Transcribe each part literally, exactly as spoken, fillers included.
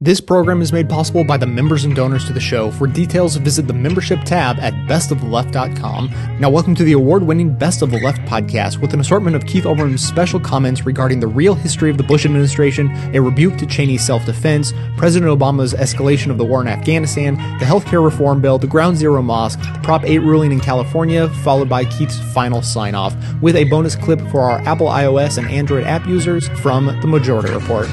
This program is made possible by the members and donors to the show. For details, visit the membership tab at best of the left dot com. Now, welcome to the award-winning Best of the Left podcast with an assortment of Keith Olbermann's special comments regarding the real history of the Bush administration, a rebuke to Cheney's self-defense, President Obama's escalation of the war in Afghanistan, the healthcare reform bill, the Ground Zero Mosque, the Prop eight ruling in California, followed by Keith's final sign-off, with a bonus clip for our Apple iOS and Android app users from the Majority Report.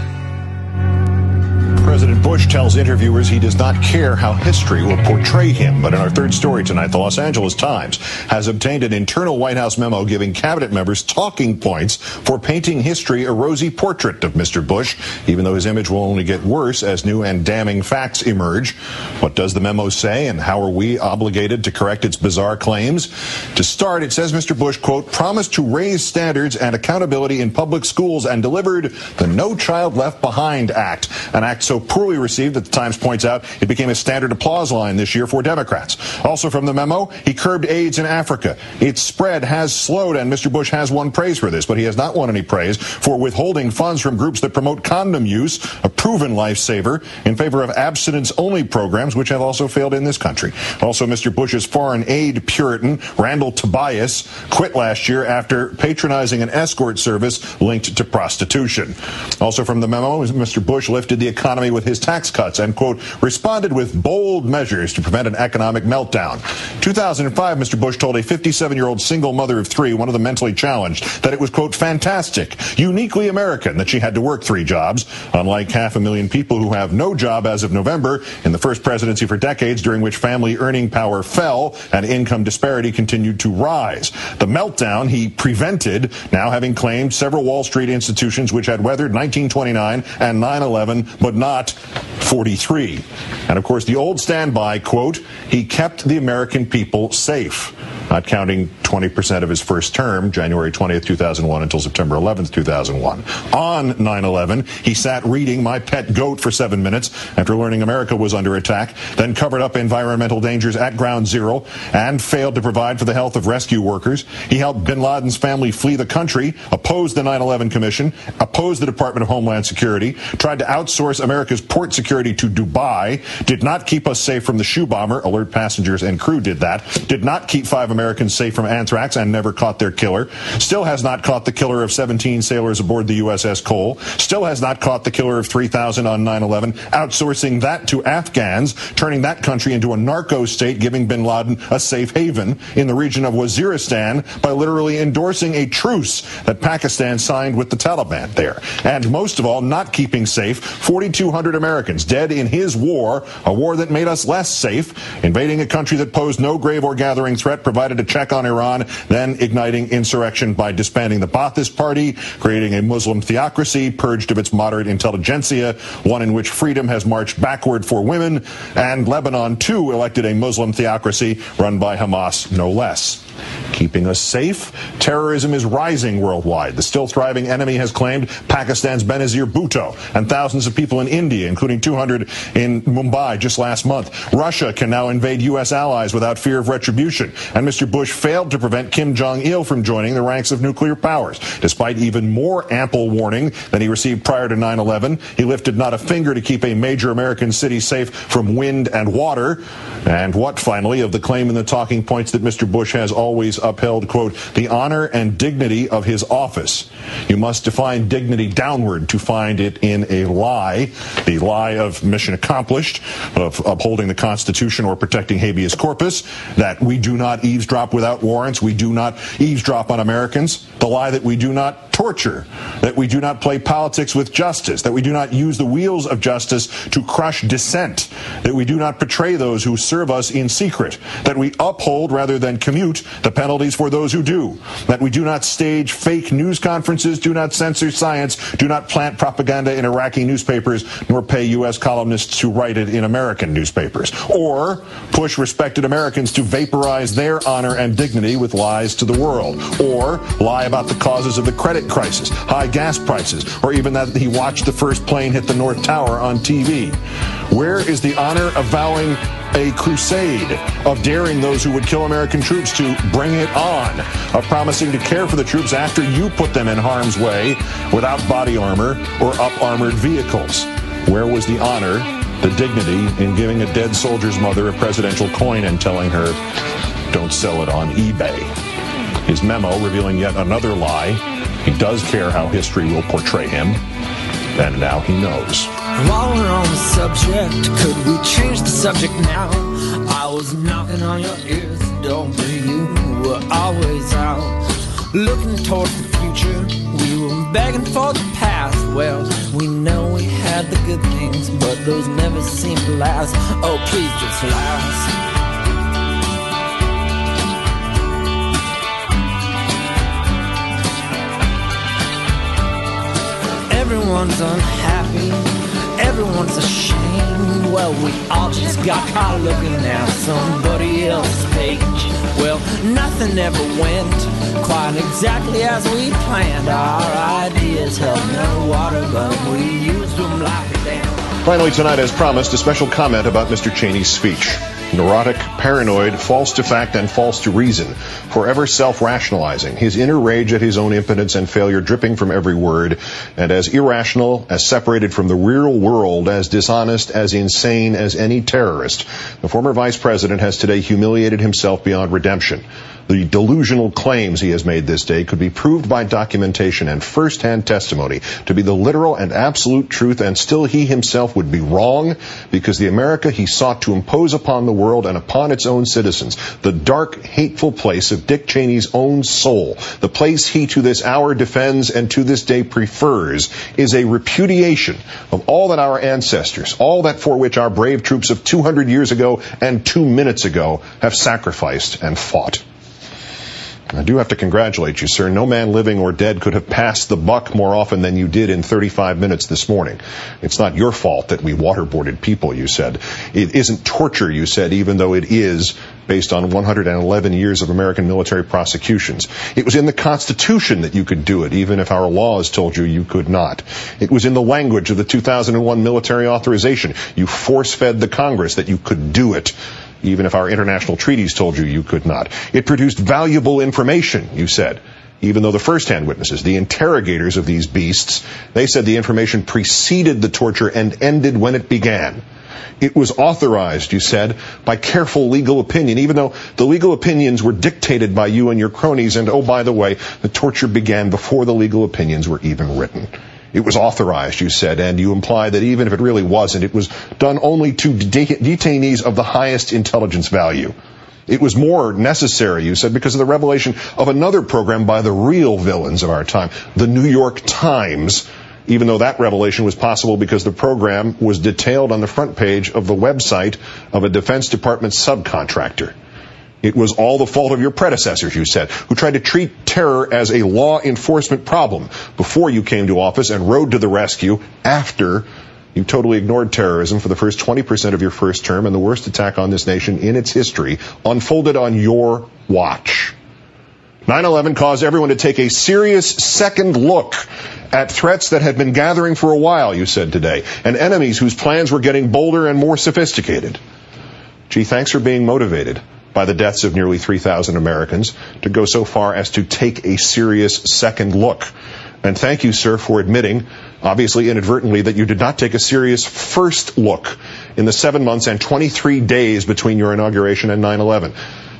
President Bush tells interviewers he does not care how history will portray him. But in our third story tonight, the Los Angeles Times has obtained an internal White House memo giving cabinet members talking points for painting history a rosy portrait of Mister Bush, even though his image will only get worse as new and damning facts emerge. What does the memo say, and how are we obligated to correct its bizarre claims? To start, it says Mister Bush, quote, promised to raise standards and accountability in public schools and delivered the No Child Left Behind Act, an act so poorly received that the Times points out it became a standard applause line this year for Democrats. Also from the memo, he curbed AIDS in Africa. Its spread has slowed, and Mister Bush has won praise for this, but he has not won any praise for withholding funds from groups that promote condom use, a proven lifesaver, in favor of abstinence-only programs, which have also failed in this country. Also, Mister Bush's foreign aid Puritan, Randall Tobias, quit last year after patronizing an escort service linked to prostitution. Also from the memo, Mister Bush lifted the economy with his tax cuts and, quote, responded with bold measures to prevent an economic meltdown. two thousand five, Mister Bush told a fifty-seven-year-old single mother of three, one of the mentally challenged, that it was, quote, fantastic, uniquely American, that she had to work three jobs, unlike half a million people who have no job as of November, in the first presidency for decades, during which family earning power fell and income disparity continued to rise. The meltdown he prevented, now having claimed several Wall Street institutions which had weathered nineteen twenty-nine and nine eleven, but not forty-three. And of course, the old standby, quote, he kept the American people safe, not counting twenty percent of his first term, January twentieth, two thousand one until September eleventh, two thousand one. On nine eleven, he sat reading My Pet Goat for seven minutes after learning America was under attack, then covered up environmental dangers at Ground Zero and failed to provide for the health of rescue workers. He helped bin Laden's family flee the country, opposed the nine eleven Commission, opposed the Department of Homeland Security, tried to outsource America America's port security to Dubai, did not keep us safe from the shoe bomber, alert passengers and crew did that, did not keep five Americans safe from anthrax and never caught their killer, still has not caught the killer of seventeen sailors aboard the U S S Cole, still has not caught the killer of three thousand on nine eleven, outsourcing that to Afghans, turning that country into a narco state, giving bin Laden a safe haven in the region of Waziristan by literally endorsing a truce that Pakistan signed with the Taliban there. And most of all, not keeping safe forty-two hundred Americans dead in his war, a war that made us less safe, invading a country that posed no grave or gathering threat, provided a check on Iran, then igniting insurrection by disbanding the Ba'athist Party, creating a Muslim theocracy purged of its moderate intelligentsia, one in which freedom has marched backward for women, and Lebanon, too, elected a Muslim theocracy run by Hamas, no less. Keeping us safe, terrorism is rising worldwide. The still thriving enemy has claimed Pakistan's Benazir Bhutto and thousands of people in India, including two hundred in Mumbai just last month. Russia can now invade U S allies without fear of retribution, and Mister Bush failed to prevent Kim Jong-il from joining the ranks of nuclear powers. Despite even more ample warning than he received prior to nine eleven, he lifted not a finger to keep a major American city safe from wind and water. And what, finally, of the claim in the talking points that Mister Bush has already always upheld, quote, the honor and dignity of his office. You must define dignity downward to find it in a lie, the lie of mission accomplished, of upholding the Constitution or protecting habeas corpus, that we do not eavesdrop without warrants, we do not eavesdrop on Americans, the lie that we do not torture, that we do not play politics with justice, that we do not use the wheels of justice to crush dissent, that we do not betray those who serve us in secret, that we uphold rather than commute the penalties for those who do, that we do not stage fake news conferences, do not censor science, do not plant propaganda in Iraqi newspapers, nor pay U S columnists to write it in American newspapers, or push respected Americans to vaporize their honor and dignity with lies to the world, or lie about the causes of the credit crisis, high gas prices, or even that he watched the first plane hit the North Tower on T V. Where is the honor avowing a crusade of daring those who would kill American troops to bring it on, of promising to care for the troops after you put them in harm's way without body armor or up-armored vehicles? Where was the honor, the dignity, in giving a dead soldier's mother a presidential coin and telling her, don't sell it on eBay? His memo revealing yet another lie. He does care how history will portray him, and now he knows. While we're on the subject, could we change the subject now? I was knocking on your ears, don't be you. We're always out, looking toward the future. We were begging for the past. Well, we know we had the good things, but those never seem to last. Oh, please just last. Everyone's unhappy, everyone's ashamed. Well, we all just got caught looking at somebody else's page. Well, nothing ever went quite exactly as we planned. Our ideas held no water, but we used them like a dam. Finally tonight, as promised, a special comment about Mister Cheney's speech. Neurotic, paranoid, false to fact and false to reason, forever self-rationalizing, his inner rage at his own impotence and failure dripping from every word, and as irrational, as separated from the real world, as dishonest, as insane as any terrorist, the former vice president has today humiliated himself beyond redemption. The delusional claims he has made this day could be proved by documentation and first-hand testimony to be the literal and absolute truth, and still he himself would be wrong, because the America he sought to impose upon the world and upon its own citizens, the dark, hateful place of Dick Cheney's own soul, the place he to this hour defends and to this day prefers, is a repudiation of all that our ancestors, all that for which our brave troops of two hundred years ago and two minutes ago have sacrificed and fought. I do have to congratulate you, sir. No man living or dead could have passed the buck more often than you did in thirty-five minutes this morning. It's not your fault that we waterboarded people, you said. It isn't torture, you said, even though it is, based on one hundred eleven years of American military prosecutions. It was in the Constitution that you could do it, even if our laws told you you could not. It was in the language of the two thousand one military authorization. You force-fed the Congress that you could do it, even if our international treaties told you you could not. It produced valuable information, you said, even though the first-hand witnesses, the interrogators of these beasts, they said the information preceded the torture and ended when it began. It was authorized, you said, by careful legal opinion, even though the legal opinions were dictated by you and your cronies, and, oh, by the way, the torture began before the legal opinions were even written. It was authorized, you said, and you imply that even if it really wasn't, it was done only to de- detainees of the highest intelligence value. It was more necessary, you said, because of the revelation of another program by the real villains of our time, the New York Times, even though that revelation was possible because the program was detailed on the front page of the website of a Defense Department subcontractor. It was all the fault of your predecessors, you said, who tried to treat terror as a law enforcement problem before you came to office and rode to the rescue after you totally ignored terrorism for the first twenty percent of your first term, and the worst attack on this nation in its history unfolded on your watch. nine eleven caused everyone to take a serious second look at threats that had been gathering for a while, you said today, and enemies whose plans were getting bolder and more sophisticated. Gee, thanks for being motivated by the deaths of nearly three thousand Americans, to go so far as to take a serious second look. And thank you, sir, for admitting, obviously inadvertently, that you did not take a serious first look in the seven months and twenty-three days between your inauguration and nine eleven.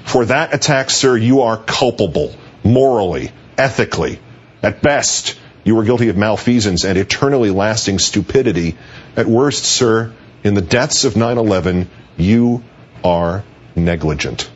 For that attack, sir, you are culpable, morally, ethically. At best, you were guilty of malfeasance and eternally lasting stupidity. At worst, sir, in the deaths of nine eleven, you are negligent.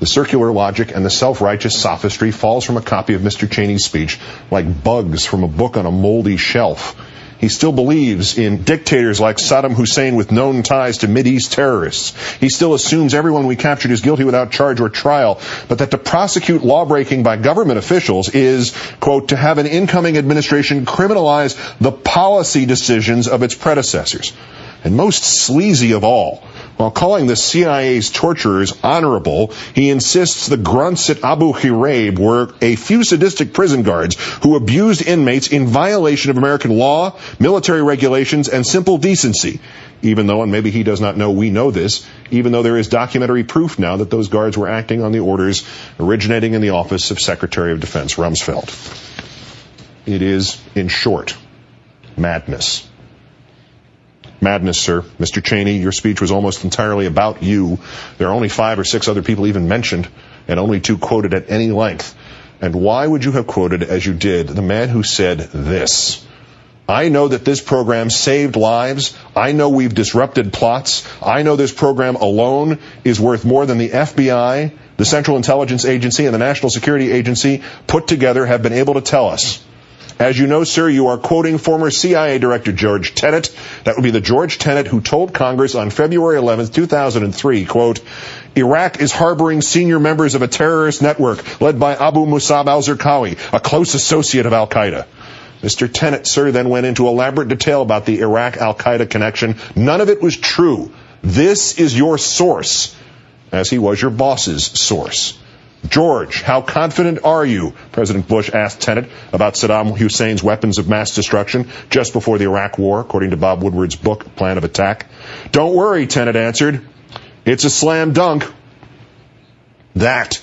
The circular logic and the self-righteous sophistry falls from a copy of Mister Cheney's speech like bugs from a book on a moldy shelf. He still believes in dictators like Saddam Hussein with known ties to Mideast terrorists. He still assumes everyone we captured is guilty without charge or trial, but that to prosecute lawbreaking by government officials is, quote, to have an incoming administration criminalize the policy decisions of its predecessors. And most sleazy of all, while calling the C I A's torturers honorable, he insists the grunts at Abu Ghraib were a few sadistic prison guards who abused inmates in violation of American law, military regulations, and simple decency. Even though, and maybe he does not know, we know this, even though there is documentary proof now that those guards were acting on the orders originating in the office of Secretary of Defense Rumsfeld. It is, in short, madness. madness, sir. Mister Cheney, your speech was almost entirely about you. There are only five or six other people even mentioned, and only two quoted at any length. And why would you have quoted, as you did, the man who said this? I know that this program saved lives. I know we've disrupted plots. I know this program alone is worth more than the F B I, the Central Intelligence Agency, and the National Security Agency put together have been able to tell us. As you know, sir, you are quoting former C I A Director George Tenet. That would be the George Tenet who told Congress on February eleventh, two thousand three, quote, Iraq is harboring senior members of a terrorist network led by Abu Musab al-Zarqawi, a close associate of al-Qaeda. Mister Tenet, sir, then went into elaborate detail about the Iraq-al-Qaeda connection. None of it was true. This is your source, as he was your boss's source. George, how confident are you, President Bush asked Tenet, about Saddam Hussein's weapons of mass destruction just before the Iraq War, according to Bob Woodward's book, Plan of Attack? Don't worry, Tenet answered. It's a slam dunk. That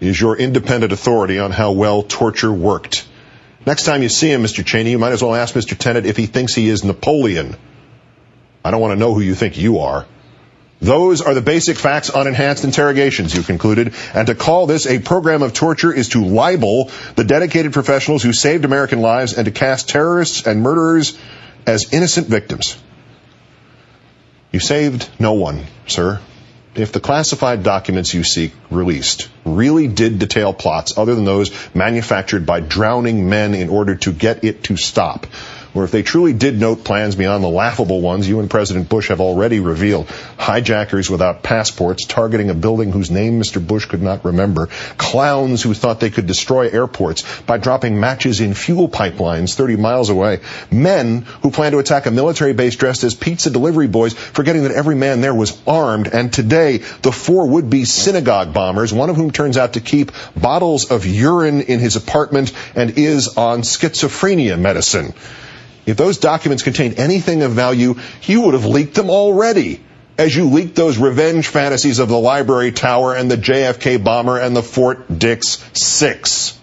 is your independent authority on how well torture worked. Next time you see him, Mister Cheney, you might as well ask Mister Tenet if he thinks he is Napoleon. I don't want to know who you think you are. Those are the basic facts on enhanced interrogations, you concluded, and to call this a program of torture is to libel the dedicated professionals who saved American lives and to cast terrorists and murderers as innocent victims. You saved no one, sir. If the classified documents you seek released really did detail plots other than those manufactured by drowning men in order to get it to stop, or if they truly did note plans beyond the laughable ones you and President Bush have already revealed, hijackers without passports targeting a building whose name Mister Bush could not remember, clowns who thought they could destroy airports by dropping matches in fuel pipelines thirty miles away, men who planned to attack a military base dressed as pizza delivery boys, forgetting that every man there was armed, and today the four would-be synagogue bombers, one of whom turns out to keep bottles of urine in his apartment and is on schizophrenia medicine. If those documents contained anything of value, you would have leaked them already, as you leaked those revenge fantasies of the Library Tower and the J F K bomber and the Fort Dix Six.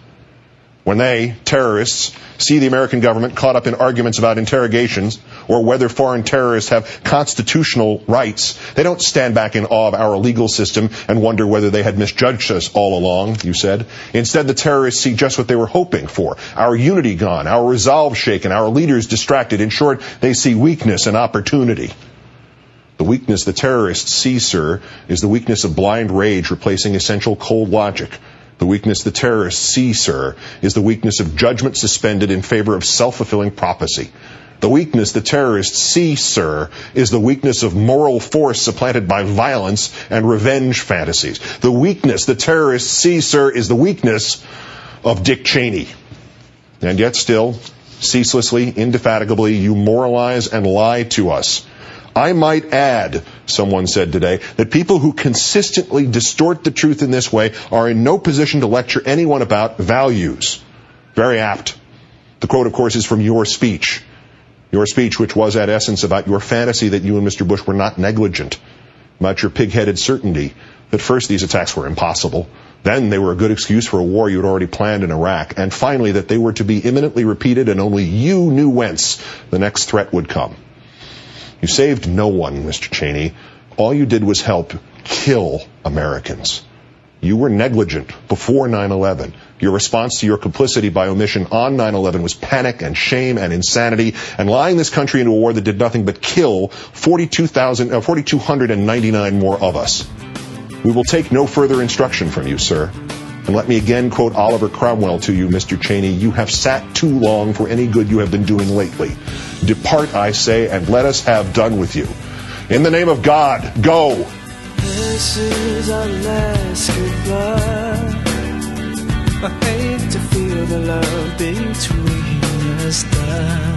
When they, terrorists, see the American government caught up in arguments about interrogations or whether foreign terrorists have constitutional rights, they don't stand back in awe of our legal system and wonder whether they had misjudged us all along, you said. Instead, the terrorists see just what they were hoping for, our unity gone, our resolve shaken, our leaders distracted. In short, they see weakness and opportunity. The weakness the terrorists see, sir, is the weakness of blind rage replacing essential cold logic. The weakness the terrorists see, sir, is the weakness of judgment suspended in favor of self-fulfilling prophecy. The weakness the terrorists see, sir, is the weakness of moral force supplanted by violence and revenge fantasies. The weakness the terrorists see, sir, is the weakness of Dick Cheney. And yet still, ceaselessly, indefatigably, you moralize and lie to us. I might add, someone said today, that people who consistently distort the truth in this way are in no position to lecture anyone about values. Very apt. The quote, of course, is from your speech. Your speech, which was at essence about your fantasy that you and Mister Bush were not negligent, about your pig-headed certainty that first these attacks were impossible, then they were a good excuse for a war you had already planned in Iraq, and finally that they were to be imminently repeated and only you knew whence the next threat would come. You saved no one, Mister Cheney. All you did was help kill Americans. You were negligent before nine eleven. Your response to your complicity by omission on nine eleven was panic and shame and insanity and lying this country into a war that did nothing but kill forty-two thousand, uh, four thousand two hundred ninety-nine more of us. We will take no further instruction from you, sir. And let me again quote Oliver Cromwell to you, Mister Cheney. You have sat too long for any good you have been doing lately. Depart, I say, and let us have done with you. In the name of God, go! This is our last goodbye. I hate to feel the love between us now.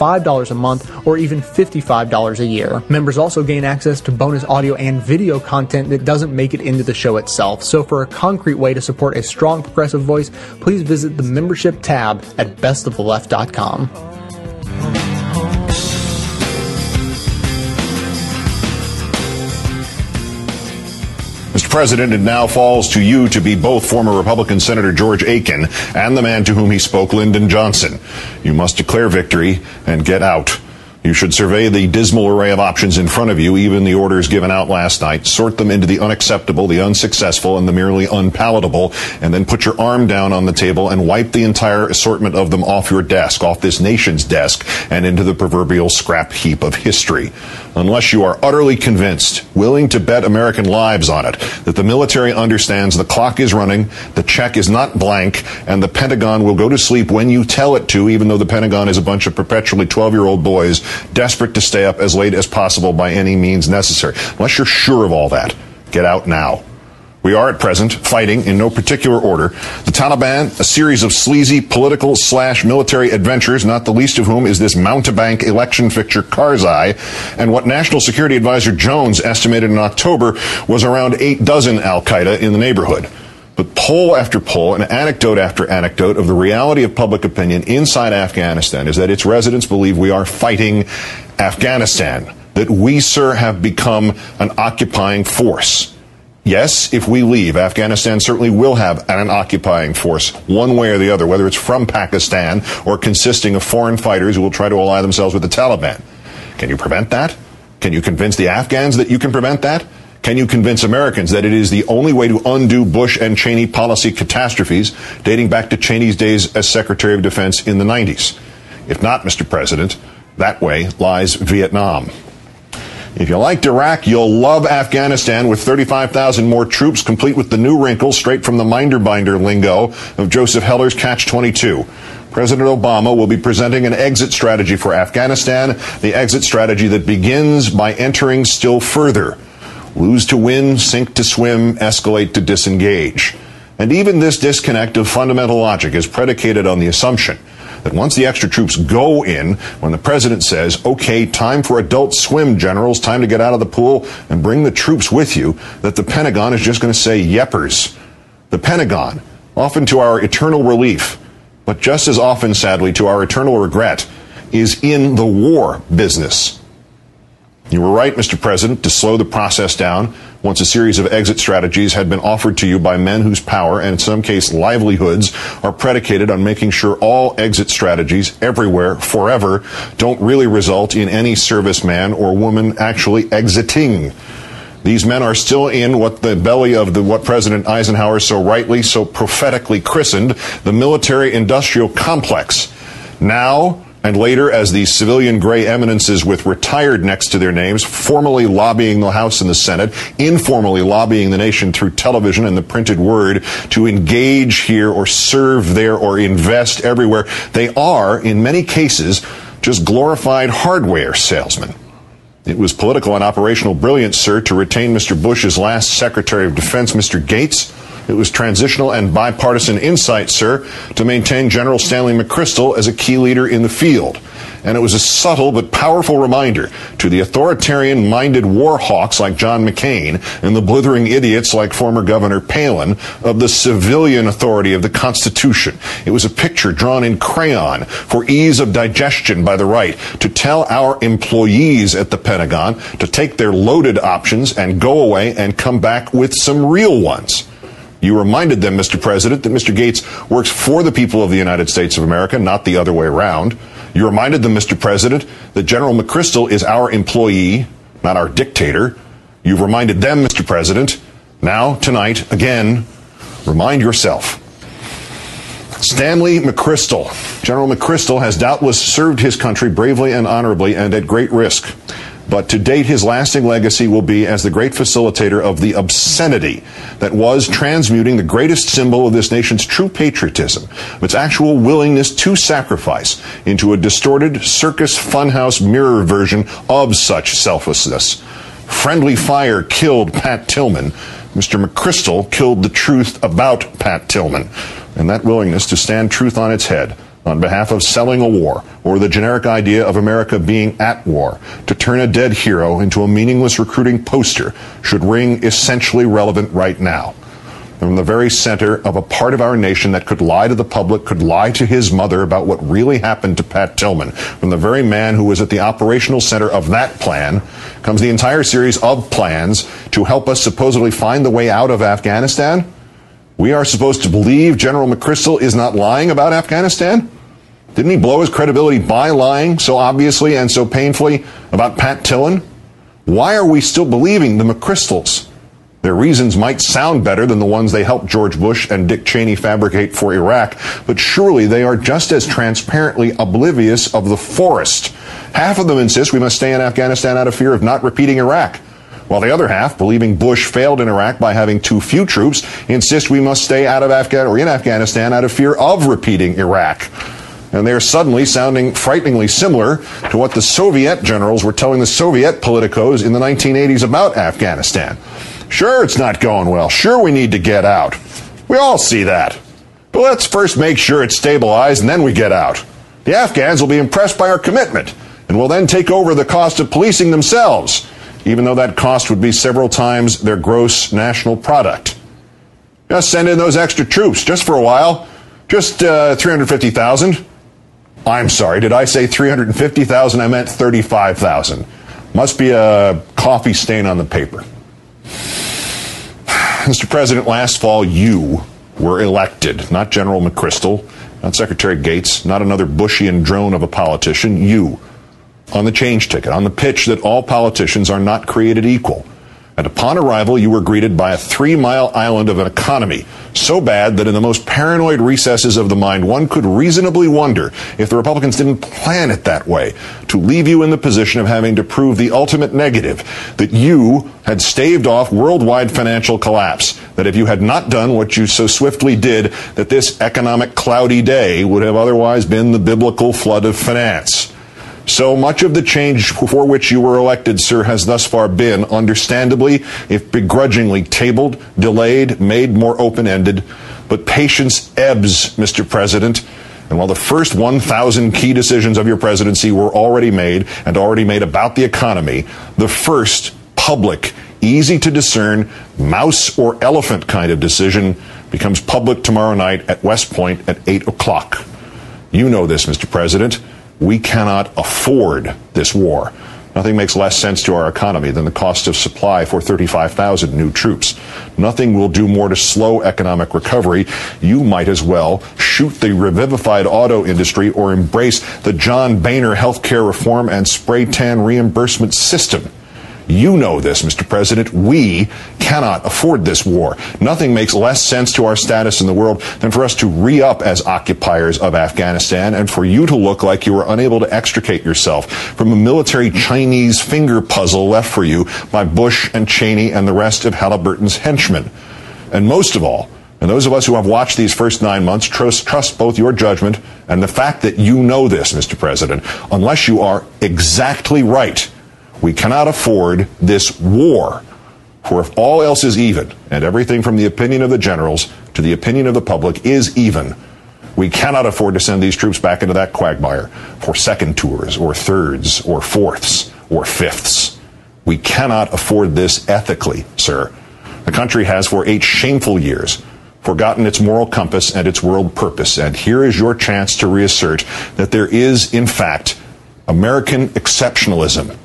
five dollars a month or even fifty-five dollars a year. Members also gain access to bonus audio and video content that doesn't make it into the show itself. So for a concrete way to support a strong progressive voice, please visit the membership tab at best of the left dot com. Mister President, it now falls to you to be both former Republican Senator George Aiken and the man to whom he spoke, Lyndon Johnson. You must declare victory and get out. You should survey the dismal array of options in front of you, even the orders given out last night, sort them into the unacceptable, the unsuccessful, and the merely unpalatable, and then put your arm down on the table and wipe the entire assortment of them off your desk, off this nation's desk, and into the proverbial scrap heap of history. Unless you are utterly convinced, willing to bet American lives on it, that the military understands the clock is running, the check is not blank, and the Pentagon will go to sleep when you tell it to, even though the Pentagon is a bunch of perpetually twelve-year-old boys desperate to stay up as late as possible by any means necessary. Unless you're sure of all that, get out now. We are at present fighting, in no particular order, the Taliban, a series of sleazy political slash military adventures, not the least of whom is this mountebank election fixture Karzai, and what National Security Advisor Jones estimated in October was around eight dozen al-Qaeda in the neighborhood. But poll after poll and anecdote after anecdote of the reality of public opinion inside Afghanistan is that its residents believe we are fighting Afghanistan, that we, sir, have become an occupying force. Yes, if we leave, Afghanistan certainly will have an occupying force one way or the other, whether it's from Pakistan or consisting of foreign fighters who will try to ally themselves with the Taliban. Can you prevent that? Can you convince the Afghans that you can prevent that? Can you convince Americans that it is the only way to undo Bush and Cheney policy catastrophes dating back to Cheney's days as Secretary of Defense in the nineties? If not, Mister President, that way lies Vietnam. If you liked Iraq, you'll love Afghanistan with thirty-five thousand more troops, complete with the new wrinkles straight from the Minderbinder lingo of Joseph Heller's Catch twenty-two. President Obama will be presenting an exit strategy for Afghanistan, the exit strategy that begins by entering still further. Lose to win, sink to swim, escalate to disengage. And even this disconnect of fundamental logic is predicated on the assumption that once the extra troops go in, when the president says, okay, time for adult swim, generals, time to get out of the pool and bring the troops with you, that the Pentagon is just going to say, yeppers. The Pentagon, often to our eternal relief, but just as often, sadly, to our eternal regret, is in the war business. You were right, Mister President, to slow the process down once a series of exit strategies had been offered to you by men whose power, and in some case livelihoods, are predicated on making sure all exit strategies, everywhere, forever, don't really result in any serviceman or woman actually exiting. These men are still in what the belly of the, what President Eisenhower so rightly, so prophetically christened, the military-industrial complex. Now, and later, as these civilian gray eminences with retired next to their names, formally lobbying the House and the Senate, informally lobbying the nation through television and the printed word to engage here or serve there or invest everywhere, they are, in many cases, just glorified hardware salesmen. It was political and operational brilliance, sir, to retain Mister Bush's last Secretary of Defense, Mister Gates. It was transitional and bipartisan insight, sir, to maintain General Stanley McChrystal as a key leader in the field. And it was a subtle but powerful reminder to the authoritarian-minded war hawks like John McCain and the blithering idiots like former Governor Palin of the civilian authority of the Constitution. It was a picture drawn in crayon for ease of digestion by the right to tell our employees at the Pentagon to take their loaded options and go away and come back with some real ones. You reminded them, Mister President, that Mister Gates works for the people of the United States of America, not the other way around. You reminded them, Mister President, that General McChrystal is our employee, not our dictator. You've reminded them, Mister President. Now, tonight, again, remind yourself. Stanley McChrystal. General McChrystal has doubtless served his country bravely and honorably and at great risk. But to date, his lasting legacy will be as the great facilitator of the obscenity that was transmuting the greatest symbol of this nation's true patriotism, of its actual willingness to sacrifice, into a distorted circus funhouse mirror version of such selflessness. Friendly fire killed Pat Tillman. Mister McChrystal killed the truth about Pat Tillman. And that willingness to stand truth on its head on behalf of selling a war, or the generic idea of America being at war, to turn a dead hero into a meaningless recruiting poster should ring essentially relevant right now. From the very center of a part of our nation that could lie to the public, could lie to his mother about what really happened to Pat Tillman, from the very man who was at the operational center of that plan, comes the entire series of plans to help us supposedly find the way out of Afghanistan? We are supposed to believe General McChrystal is not lying about Afghanistan? Didn't he blow his credibility by lying so obviously and so painfully about Pat Tillman? Why are we still believing the McChrystals? Their reasons might sound better than the ones they helped George Bush and Dick Cheney fabricate for Iraq, but surely they are just as transparently oblivious of the forest. Half of them insist we must stay in Afghanistan out of fear of not repeating Iraq, while the other half, believing Bush failed in Iraq by having too few troops, insist we must stay out of Afghan or in Afghanistan out of fear of repeating Iraq. And they are suddenly sounding frighteningly similar to what the Soviet generals were telling the Soviet politicos in the nineteen eighties about Afghanistan. Sure, it's not going well. Sure, we need to get out. We all see that. But let's first make sure it's stabilized, and then we get out. The Afghans will be impressed by our commitment, and will then take over the cost of policing themselves, even though that cost would be several times their gross national product. Just send in those extra troops, just for a while. Just uh, three hundred fifty thousand. I'm sorry, did I say three hundred fifty thousand? I meant thirty-five thousand. Must be a coffee stain on the paper. Mister President, last fall you were elected, not General McChrystal, not Secretary Gates, not another Bushian drone of a politician, you, on the change ticket, on the pitch that all politicians are not created equal. And upon arrival, you were greeted by a three-mile island of an economy, so bad that in the most paranoid recesses of the mind, one could reasonably wonder if the Republicans didn't plan it that way, to leave you in the position of having to prove the ultimate negative, that you had staved off worldwide financial collapse, that if you had not done what you so swiftly did, that this economic cloudy day would have otherwise been the biblical flood of finance. So much of the change for which you were elected, sir, has thus far been, understandably, if begrudgingly, tabled, delayed, made more open-ended. But patience ebbs, Mister President. And while the first one thousand key decisions of your presidency were already made, and already made about the economy, the first public, easy-to-discern, mouse or elephant kind of decision becomes public tomorrow night at West Point at eight o'clock. You know this, Mister President. We cannot afford this war. Nothing makes less sense to our economy than the cost of supply for thirty-five thousand new troops. Nothing will do more to slow economic recovery. You might as well shoot the revivified auto industry or embrace the John Boehner healthcare reform and spray tan reimbursement system. You know this, Mister President. We cannot afford this war. Nothing makes less sense to our status in the world than for us to re-up as occupiers of Afghanistan and for you to look like you were unable to extricate yourself from a military Chinese finger puzzle left for you by Bush and Cheney and the rest of Halliburton's henchmen. And most of all, and those of us who have watched these first nine months trust, trust both your judgment and the fact that you know this, Mister President, unless you are exactly right. We cannot afford this war. For if all else is even, and everything from the opinion of the generals to the opinion of the public is even, we cannot afford to send these troops back into that quagmire for second tours or thirds or fourths or fifths. We cannot afford this ethically, sir. The country has for eight shameful years forgotten its moral compass and its world purpose, and here is your chance to reassert that there is, in fact, American exceptionalism.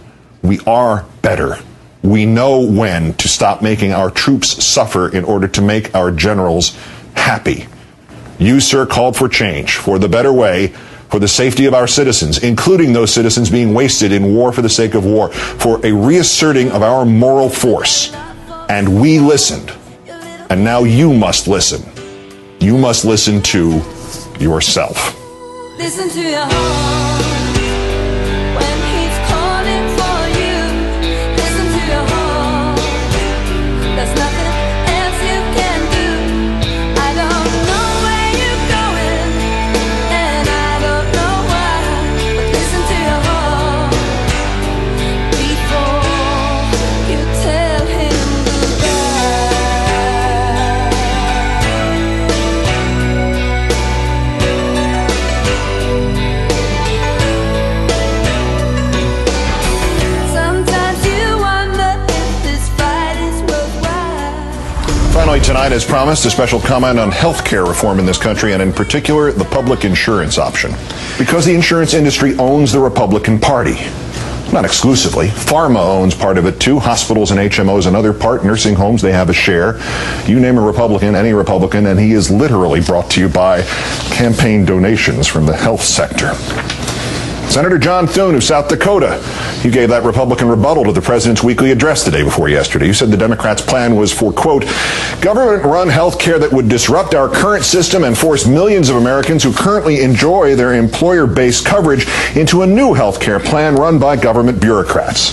We are better. We know when to stop making our troops suffer in order to make our generals happy. You, sir, called for change, for the better way, for the safety of our citizens, including those citizens being wasted in war for the sake of war, for a reasserting of our moral force. And we listened. And now you must listen. You must listen to yourself. Listen to your heart. tonight has promised a special comment on health care reform in this country, and in particular, the public insurance option. Because the insurance industry owns the Republican Party. Not exclusively. Pharma owns part of it, too. Hospitals and H M Os another part. Nursing homes, they have a share. You name a Republican, any Republican, and he is literally brought to you by campaign donations from the health sector. Senator John Thune of South Dakota, you gave that Republican rebuttal to the president's weekly address the day before yesterday. You said the Democrats' plan was for, quote, government-run health care that would disrupt our current system and force millions of Americans who currently enjoy their employer-based coverage into a new health care plan run by government bureaucrats.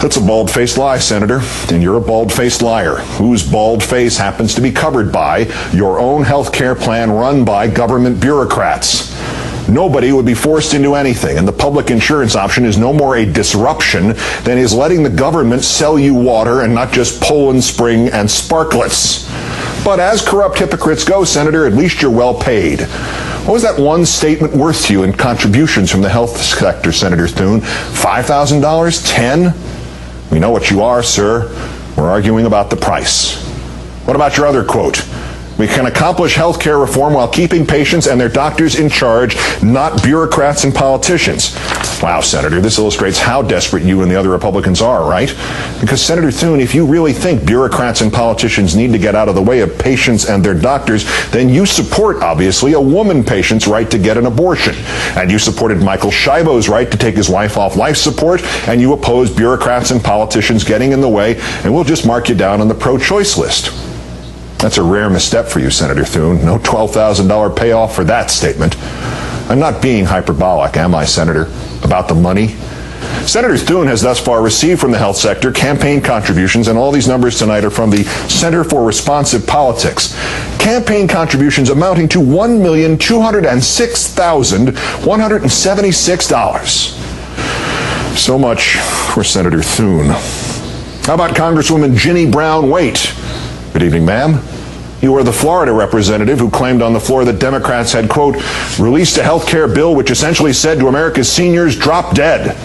That's a bald-faced lie, Senator, and you're a bald-faced liar whose bald face happens to be covered by your own health care plan run by government bureaucrats. Nobody would be forced into anything, and the public insurance option is no more a disruption than is letting the government sell you water and not just Poland Spring and sparklets. But as corrupt hypocrites go, Senator, at least you're well paid. What was that one statement worth to you in contributions from the health sector, Senator Thune? five thousand dollars? Ten? We know what you are, sir. We're arguing about the price. What about your other quote? We can accomplish health care reform while keeping patients and their doctors in charge, not bureaucrats and politicians. Wow, Senator, this illustrates how desperate you and the other Republicans are, right? Because, Senator Thune, if you really think bureaucrats and politicians need to get out of the way of patients and their doctors, then you support, obviously, a woman patient's right to get an abortion. And you supported Michael Scibo's right to take his wife off life support, and you oppose bureaucrats and politicians getting in the way, and we'll just mark you down on the pro-choice list. That's a rare misstep for you, Senator Thune. No twelve thousand dollars payoff for that statement. I'm not being hyperbolic, am I, Senator, about the money? Senator Thune has thus far received from the health sector campaign contributions, and all these numbers tonight are from the Center for Responsive Politics. Campaign contributions amounting to one million two hundred six thousand one hundred seventy-six dollars. So much for Senator Thune. How about Congresswoman Ginny Brown-Waite? Good evening, ma'am. You were the Florida representative who claimed on the floor that Democrats had, quote, released a health care bill which essentially said to America's seniors, drop dead.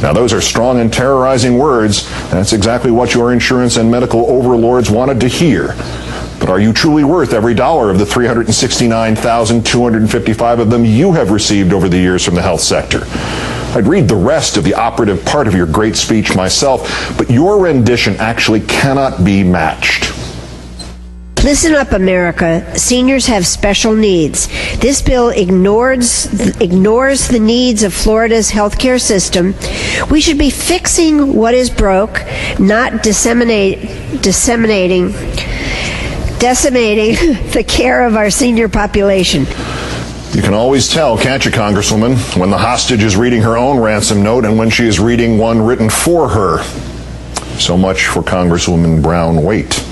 Now, those are strong and terrorizing words. That's exactly what your insurance and medical overlords wanted to hear. But are you truly worth every dollar of the three hundred sixty-nine thousand two hundred fifty-five of them you have received over the years from the health sector? I'd read the rest of the operative part of your great speech myself, but your rendition actually cannot be matched. Listen up, America. Seniors have special needs. This bill ignores, ignores the needs of Florida's healthcare system. We should be fixing what is broke, not disseminate, disseminating, decimating the care of our senior population. You can always tell, can't you, Congresswoman, when the hostage is reading her own ransom note and when she is reading one written for her. So much for Congresswoman Brown-Waite.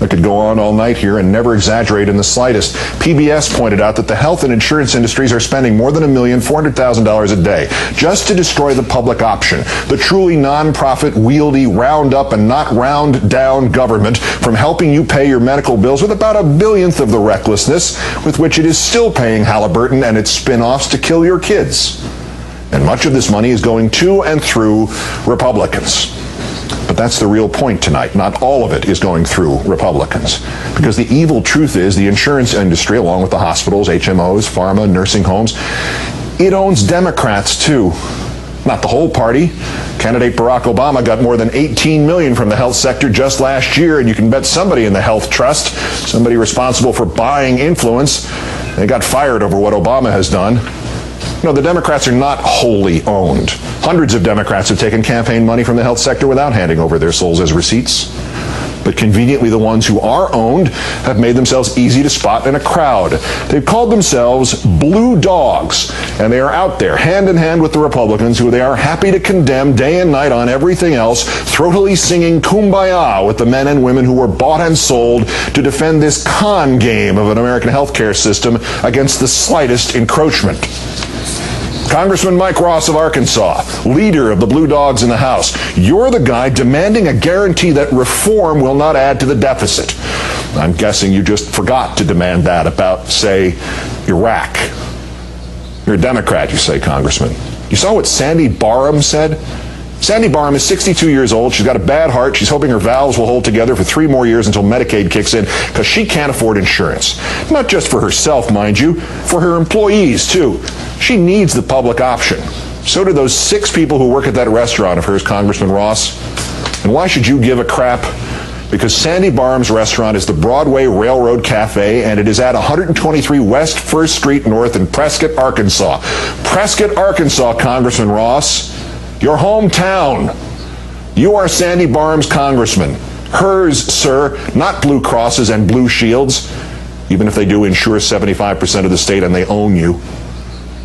I could go on all night here and never exaggerate in the slightest. P B S pointed out that the health and insurance industries are spending more than one million four hundred thousand dollars a day just to destroy the public option, the truly non-profit, wieldy, round-up and not round-down government from helping you pay your medical bills with about a billionth of the recklessness with which it is still paying Halliburton and its spin-offs to kill your kids. And much of this money is going to and through Republicans. But that's the real point tonight. Not all of it is going through Republicans. Because the evil truth is the insurance industry, along with the hospitals, H M Os, pharma, nursing homes, it owns Democrats, too. Not the whole party. Candidate Barack Obama got more than eighteen million dollars from the health sector just last year, and you can bet somebody in the health trust, somebody responsible for buying influence, they got fired over what Obama has done. No, the Democrats are not wholly owned. Hundreds of Democrats have taken campaign money from the health sector without handing over their souls as receipts. But conveniently, the ones who are owned have made themselves easy to spot in a crowd. They've called themselves blue dogs, and they are out there hand in hand with the Republicans, who they are happy to condemn day and night on everything else, throatily singing Kumbaya with the men and women who were bought and sold to defend this con game of an American healthcare system against the slightest encroachment. Congressman Mike Ross of Arkansas, leader of the Blue Dogs in the House, you're the guy demanding a guarantee that reform will not add to the deficit. I'm guessing you just forgot to demand that about, say, Iraq. You're a Democrat, you say, Congressman. You saw what Sandy Barham said? Sandy Barham is sixty-two years old. She's got a bad heart. She's hoping her valves will hold together for three more years until Medicaid kicks in, because she can't afford insurance. Not just for herself, mind you, for her employees, too. She needs the public option. So do those six people who work at that restaurant of hers, Congressman Ross. And why should you give a crap? Because Sandy Barham's restaurant is the Broadway Railroad Cafe, and it is at one twenty-three West First Street North in Prescott, Arkansas. Prescott, Arkansas, Congressman Ross. Your hometown. You are Sandy Barham's congressman. Hers, sir, not Blue Crosses and Blue Shields, even if they do insure seventy-five percent of the state and they own you.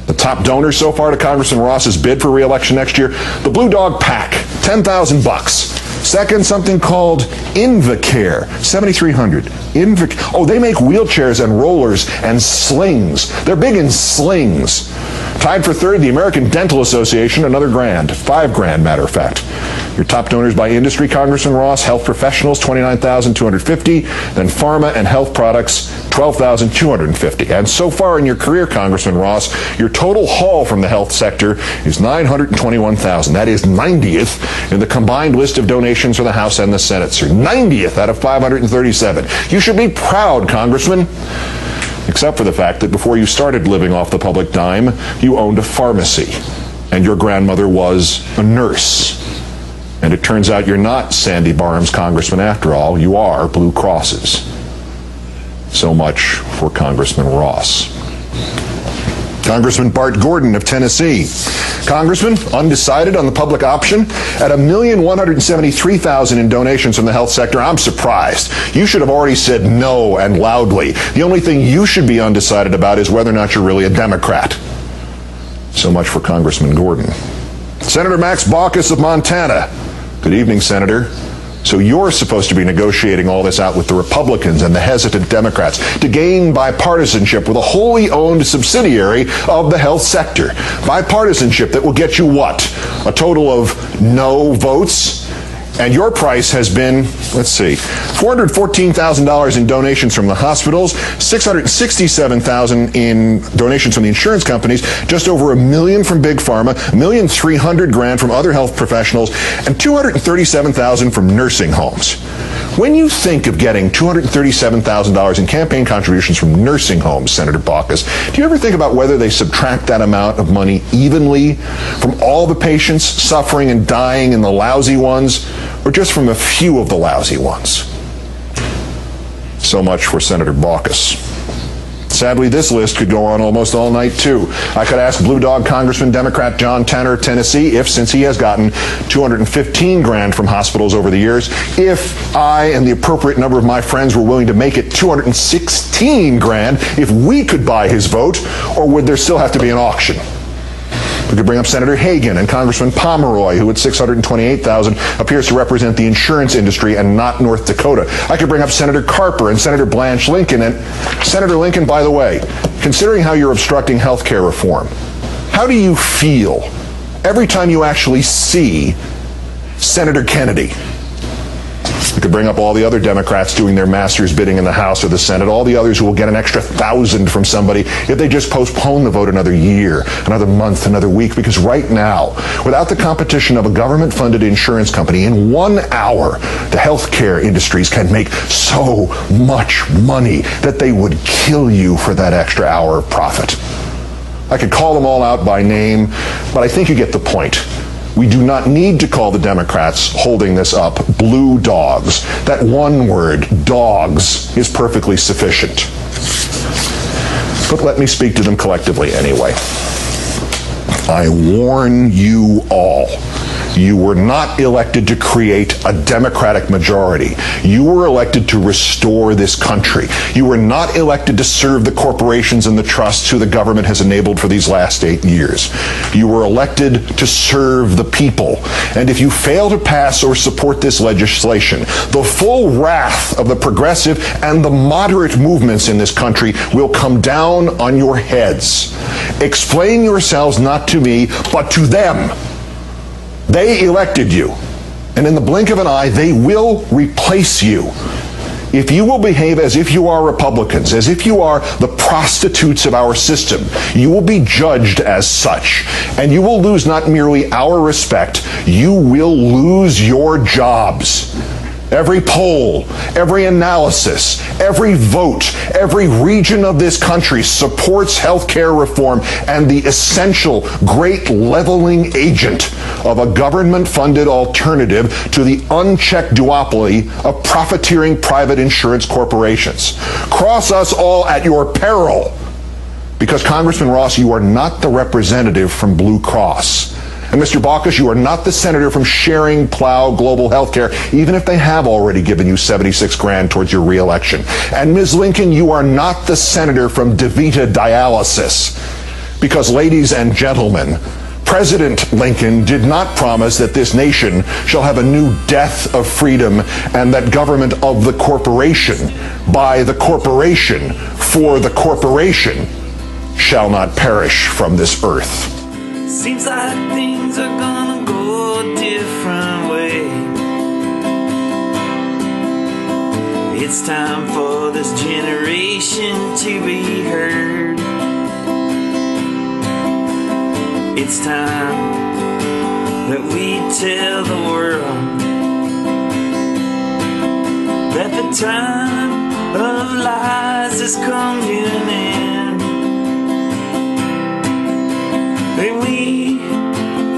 The top donor so far to Congressman Ross's bid for re-election next year, the Blue Dog Pack, ten thousand bucks. Second, something called Invacare, seventy-three hundred. Invac- oh, they make wheelchairs and rollers and slings. They're big in slings. Tied for third, the American Dental Association, another grand, five grand, matter of fact. Your top donors by industry, Congressman Ross, health professionals, twenty-nine thousand two hundred fifty, then pharma and health products, twelve thousand two hundred fifty. And so far in your career, Congressman Ross, your total haul from the health sector is nine hundred twenty-one thousand. That is ninetieth in the combined list of donations for the House and the Senate, sir. ninetieth out of five hundred thirty-seven. You should be proud, Congressman. Except for the fact that before you started living off the public dime, you owned a pharmacy, and your grandmother was a nurse. And it turns out you're not Sandy Barham's congressman after all. You are Blue Crosses. So much for Congressman Ross. Congressman Bart Gordon of Tennessee. Congressman, undecided on the public option, at one million one hundred seventy-three thousand in donations from the health sector. I'm surprised. You should have already said no, and loudly. The only thing you should be undecided about is whether or not you're really a Democrat. So much for Congressman Gordon. Senator Max Baucus of Montana. Good evening, Senator. So you're supposed to be negotiating all this out with the Republicans and the hesitant Democrats to gain bipartisanship with a wholly owned subsidiary of the health sector. Bipartisanship that will get you what? A total of no votes? And your price has been, let's see, four hundred fourteen thousand dollars in donations from the hospitals, six hundred sixty-seven thousand dollars in donations from the insurance companies, just over a million from Big Pharma, one million three hundred thousand dollars from other health professionals, and two hundred thirty-seven thousand dollars from nursing homes. When you think of getting two hundred thirty-seven thousand dollars in campaign contributions from nursing homes, Senator Baucus, do you ever think about whether they subtract that amount of money evenly from all the patients suffering and dying and the lousy ones, or just from a few of the lousy ones? So much for Senator Baucus. Sadly, this list could go on almost all night, too. I could ask Blue Dog Congressman Democrat John Tanner of Tennessee if, since he has gotten two hundred fifteen grand from hospitals over the years, if I and the appropriate number of my friends were willing to make it two hundred sixteen grand, if we could buy his vote, or would there still have to be an auction? We could bring up Senator Hagan and Congressman Pomeroy, who at six hundred twenty-eight thousand dollars appears to represent the insurance industry and not North Dakota. I could bring up Senator Carper and Senator Blanche Lincoln. And Senator Lincoln, by the way, considering how you're obstructing health care reform, how do you feel every time you actually see Senator Kennedy? We could bring up all the other Democrats doing their master's bidding in the House or the Senate, all the others who will get an extra thousand from somebody if they just postpone the vote another year, another month, another week, because right now, without the competition of a government-funded insurance company, in one hour, the healthcare industries can make so much money that they would kill you for that extra hour of profit. I could call them all out by name, but I think you get the point. We do not need to call the Democrats holding this up blue dogs. That one word, dogs, is perfectly sufficient. But let me speak to them collectively anyway. I warn you all, you were not elected to create a Democratic majority. You were elected to restore this country. You were not elected to serve the corporations and the trusts who the government has enabled for these last eight years. You were elected to serve the people. And if you fail to pass or support this legislation, the full wrath of the progressive and the moderate movements in this country will come down on your heads. Explain yourselves not to me, but to them. They elected you, and in the blink of an eye, they will replace you. If you will behave as if you are Republicans, as if you are the prostitutes of our system, you will be judged as such. And you will lose not merely our respect, you will lose your jobs. Every poll, every analysis, every vote, every region of this country supports health care reform and the essential great leveling agent of a government-funded alternative to the unchecked duopoly of profiteering private insurance corporations. Cross us all at your peril, because Congressman Ross, you are not the representative from Blue Cross. And Mister Baucus, you are not the senator from Sharing Plow Global Healthcare, even if they have already given you seventy-six grand towards your reelection. And Miz Lincoln, you are not the senator from DaVita Dialysis. Because, ladies and gentlemen, President Lincoln did not promise that this nation shall have a new death of freedom and that government of the corporation, by the corporation, for the corporation, shall not perish from this earth. Seems like things are gonna go a different way. It's time for this generation to be heard. It's time that we tell the world that the time of lies is coming in. And we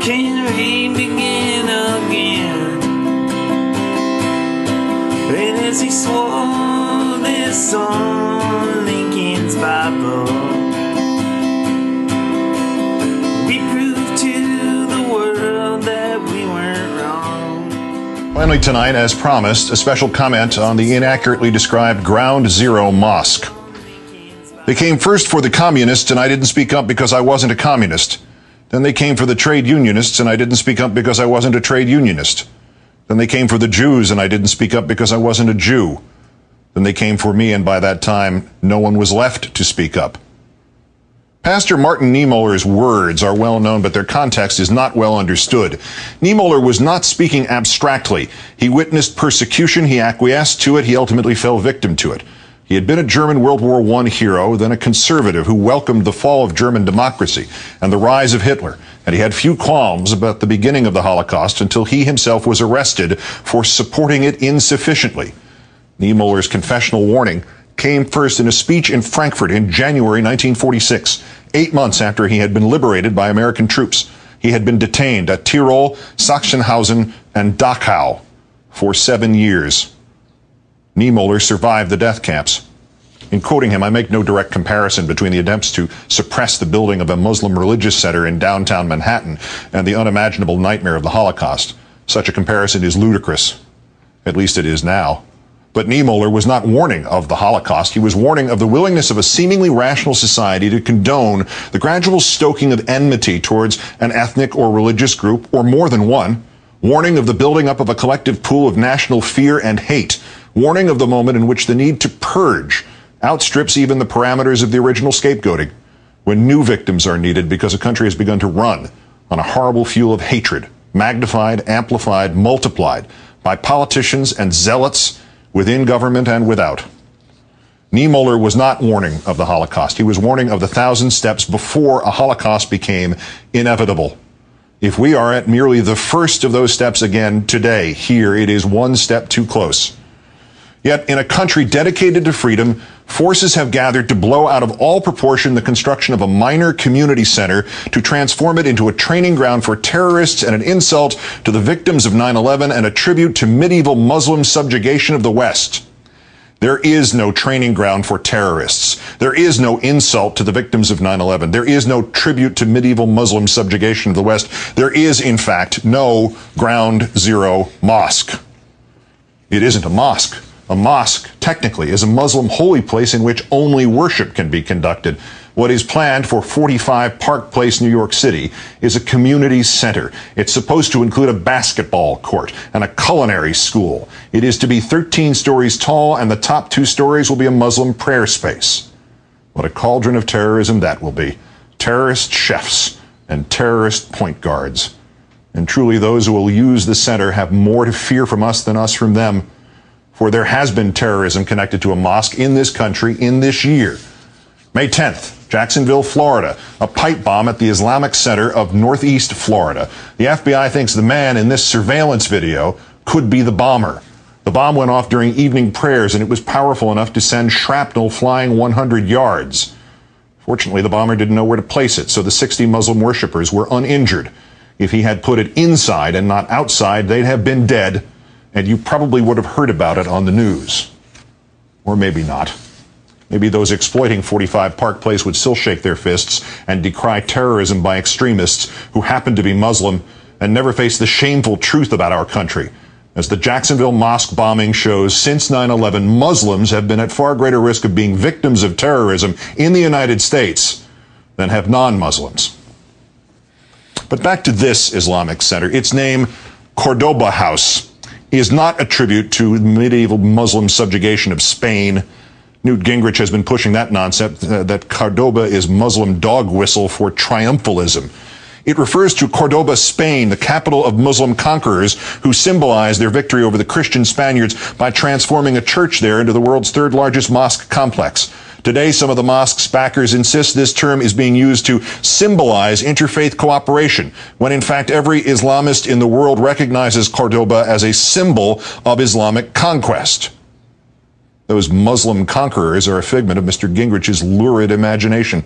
can begin again. And as he swore this on Lincoln's Bible, we proved to the world that we weren't wrong. Finally tonight, as promised, a special comment on the inaccurately described Ground Zero Mosque. They came first for the communists, and I didn't speak up because I wasn't a communist. Then they came for the trade unionists, and I didn't speak up because I wasn't a trade unionist. Then they came for the Jews, and I didn't speak up because I wasn't a Jew. Then they came for me, and by that time, no one was left to speak up. Pastor Martin Niemöller's words are well known, but their context is not well understood. Niemöller was not speaking abstractly. He witnessed persecution, he acquiesced to it, he ultimately fell victim to it. He had been a German World War One hero, then a conservative who welcomed the fall of German democracy and the rise of Hitler, and he had few qualms about the beginning of the Holocaust until he himself was arrested for supporting it insufficiently. Niemöller's confessional warning came first in a speech in Frankfurt in January nineteen forty-six, eight months after he had been liberated by American troops. He had been detained at Tyrol, Sachsenhausen, and Dachau for seven years. Niemöller survived the death camps. In quoting him, I make no direct comparison between the attempts to suppress the building of a Muslim religious center in downtown Manhattan and the unimaginable nightmare of the Holocaust. Such a comparison is ludicrous. At least it is now. But Niemöller was not warning of the Holocaust. He was warning of the willingness of a seemingly rational society to condone the gradual stoking of enmity towards an ethnic or religious group, or more than one, warning of the building up of a collective pool of national fear and hate, warning of the moment in which the need to purge outstrips even the parameters of the original scapegoating, when new victims are needed because a country has begun to run on a horrible fuel of hatred, magnified, amplified, multiplied by politicians and zealots within government and without. Niemöller was not warning of the Holocaust. He was warning of the thousand steps before a Holocaust became inevitable. If we are at merely the first of those steps again today, here, it is one step too close. Yet, in a country dedicated to freedom, forces have gathered to blow out of all proportion the construction of a minor community center to transform it into a training ground for terrorists and an insult to the victims of nine eleven and a tribute to medieval Muslim subjugation of the West. There is no training ground for terrorists. There is no insult to the victims of nine eleven. There is no tribute to medieval Muslim subjugation of the West. There is, in fact, no Ground Zero Mosque. It isn't a mosque. A mosque, technically, is a Muslim holy place in which only worship can be conducted. What is planned for forty-five Park Place, New York City, is a community center. It's supposed to include a basketball court and a culinary school. It is to be thirteen stories tall, and the top two stories will be a Muslim prayer space. What a cauldron of terrorism that will be. Terrorist chefs and terrorist point guards. And truly, those who will use the center have more to fear from us than us from them. where there has been terrorism connected to a mosque in this country in this year. May tenth, Jacksonville, Florida, a pipe bomb at the Islamic Center of Northeast Florida. The F B I thinks the man in this surveillance video could be the bomber. The bomb went off during evening prayers, and it was powerful enough to send shrapnel flying one hundred yards. Fortunately, the bomber didn't know where to place it, so the sixty Muslim worshippers were uninjured. If he had put it inside and not outside, they'd have been dead, and you probably would have heard about it on the news. Or maybe not. Maybe those exploiting forty-five Park Place would still shake their fists and decry terrorism by extremists who happen to be Muslim and never face the shameful truth about our country. As the Jacksonville mosque bombing shows, since nine eleven, Muslims have been at far greater risk of being victims of terrorism in the United States than have non-Muslims. But back to this Islamic center. Its name, Cordoba House, is not a tribute to the medieval Muslim subjugation of Spain. Newt Gingrich has been pushing that nonsense, uh, that Cordoba is Muslim dog whistle for triumphalism. It refers to Cordoba, Spain, the capital of Muslim conquerors who symbolized their victory over the Christian Spaniards by transforming a church there into the world's third largest mosque complex. Today, some of the mosque's backers insist this term is being used to symbolize interfaith cooperation, when in fact every Islamist in the world recognizes Cordoba as a symbol of Islamic conquest. Those Muslim conquerors are a figment of Mister Gingrich's lurid imagination.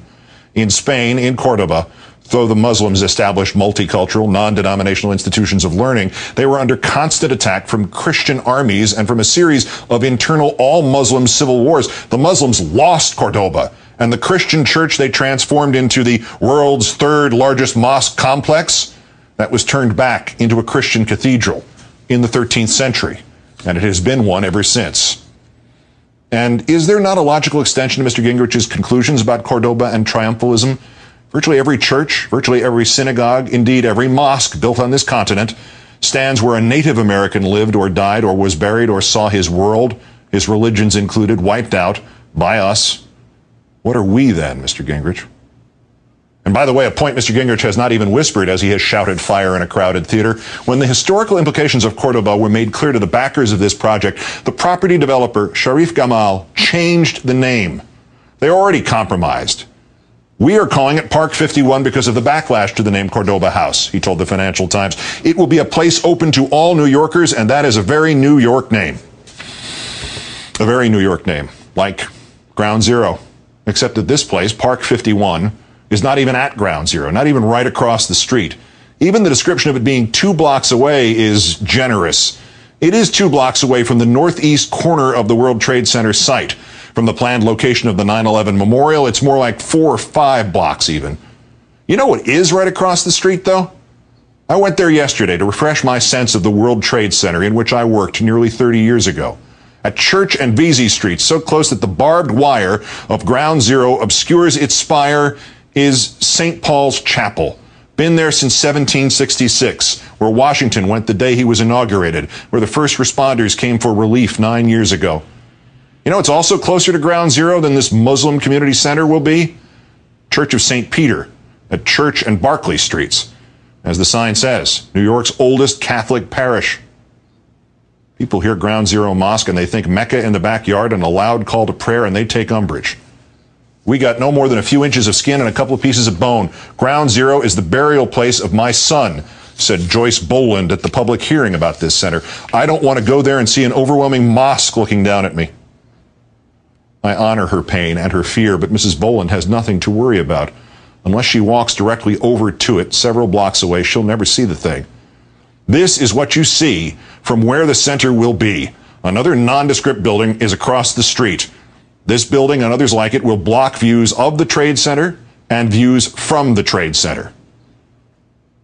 In Spain, in Cordoba, though the Muslims established multicultural, non-denominational institutions of learning, they were under constant attack from Christian armies and from a series of internal all-Muslim civil wars. The Muslims lost Cordoba, and the Christian church they transformed into the world's third largest mosque complex, that was turned back into a Christian cathedral in the thirteenth century, and it has been one ever since. And is there not a logical extension to Mister Gingrich's conclusions about Cordoba and triumphalism? Virtually every church, virtually every synagogue, indeed every mosque built on this continent, stands where a Native American lived or died or was buried or saw his world, his religions included, wiped out by us. What are we then, Mister Gingrich? And by the way, a point Mister Gingrich has not even whispered as he has shouted fire in a crowded theater. When the historical implications of Cordoba were made clear to the backers of this project, the property developer, Sharif Gamal, changed the name. They already compromised. We are calling it Park fifty-one because of the backlash to the name Cordoba House, he told the Financial Times. It will be a place open to all New Yorkers, and that is a very New York name. A very New York name, like Ground Zero. Except that this place, Park fifty-one, is not even at Ground Zero, not even right across the street. Even the description of it being two blocks away is generous. It is two blocks away from the northeast corner of the World Trade Center site. From the planned location of the nine eleven memorial, it's more like four or five blocks even. You know what is right across the street, though? I went there yesterday to refresh my sense of the World Trade Center in which I worked nearly thirty years ago. At Church and Vesey Streets, so close that the barbed wire of Ground Zero obscures its spire, is Saint Paul's Chapel. Been there since seventeen sixty-six, where Washington went the day he was inaugurated, where the first responders came for relief nine years ago. You know, it's also closer to Ground Zero than this Muslim community center will be. Church of Saint Peter at Church and Barclay Streets. As the sign says, New York's oldest Catholic parish. People hear Ground Zero Mosque and they think Mecca in the backyard and a loud call to prayer, and they take umbrage. We got no more than a few inches of skin and a couple of pieces of bone. Ground Zero is the burial place of my son, said Joyce Boland at the public hearing about this center. I don't want to go there and see an overwhelming mosque looking down at me. I honor her pain and her fear, but Missus Boland has nothing to worry about. Unless she walks directly over to it, several blocks away, she'll never see the thing. This is what you see from where the center will be. Another nondescript building is across the street. This building and others like it will block views of the Trade Center and views from the Trade Center.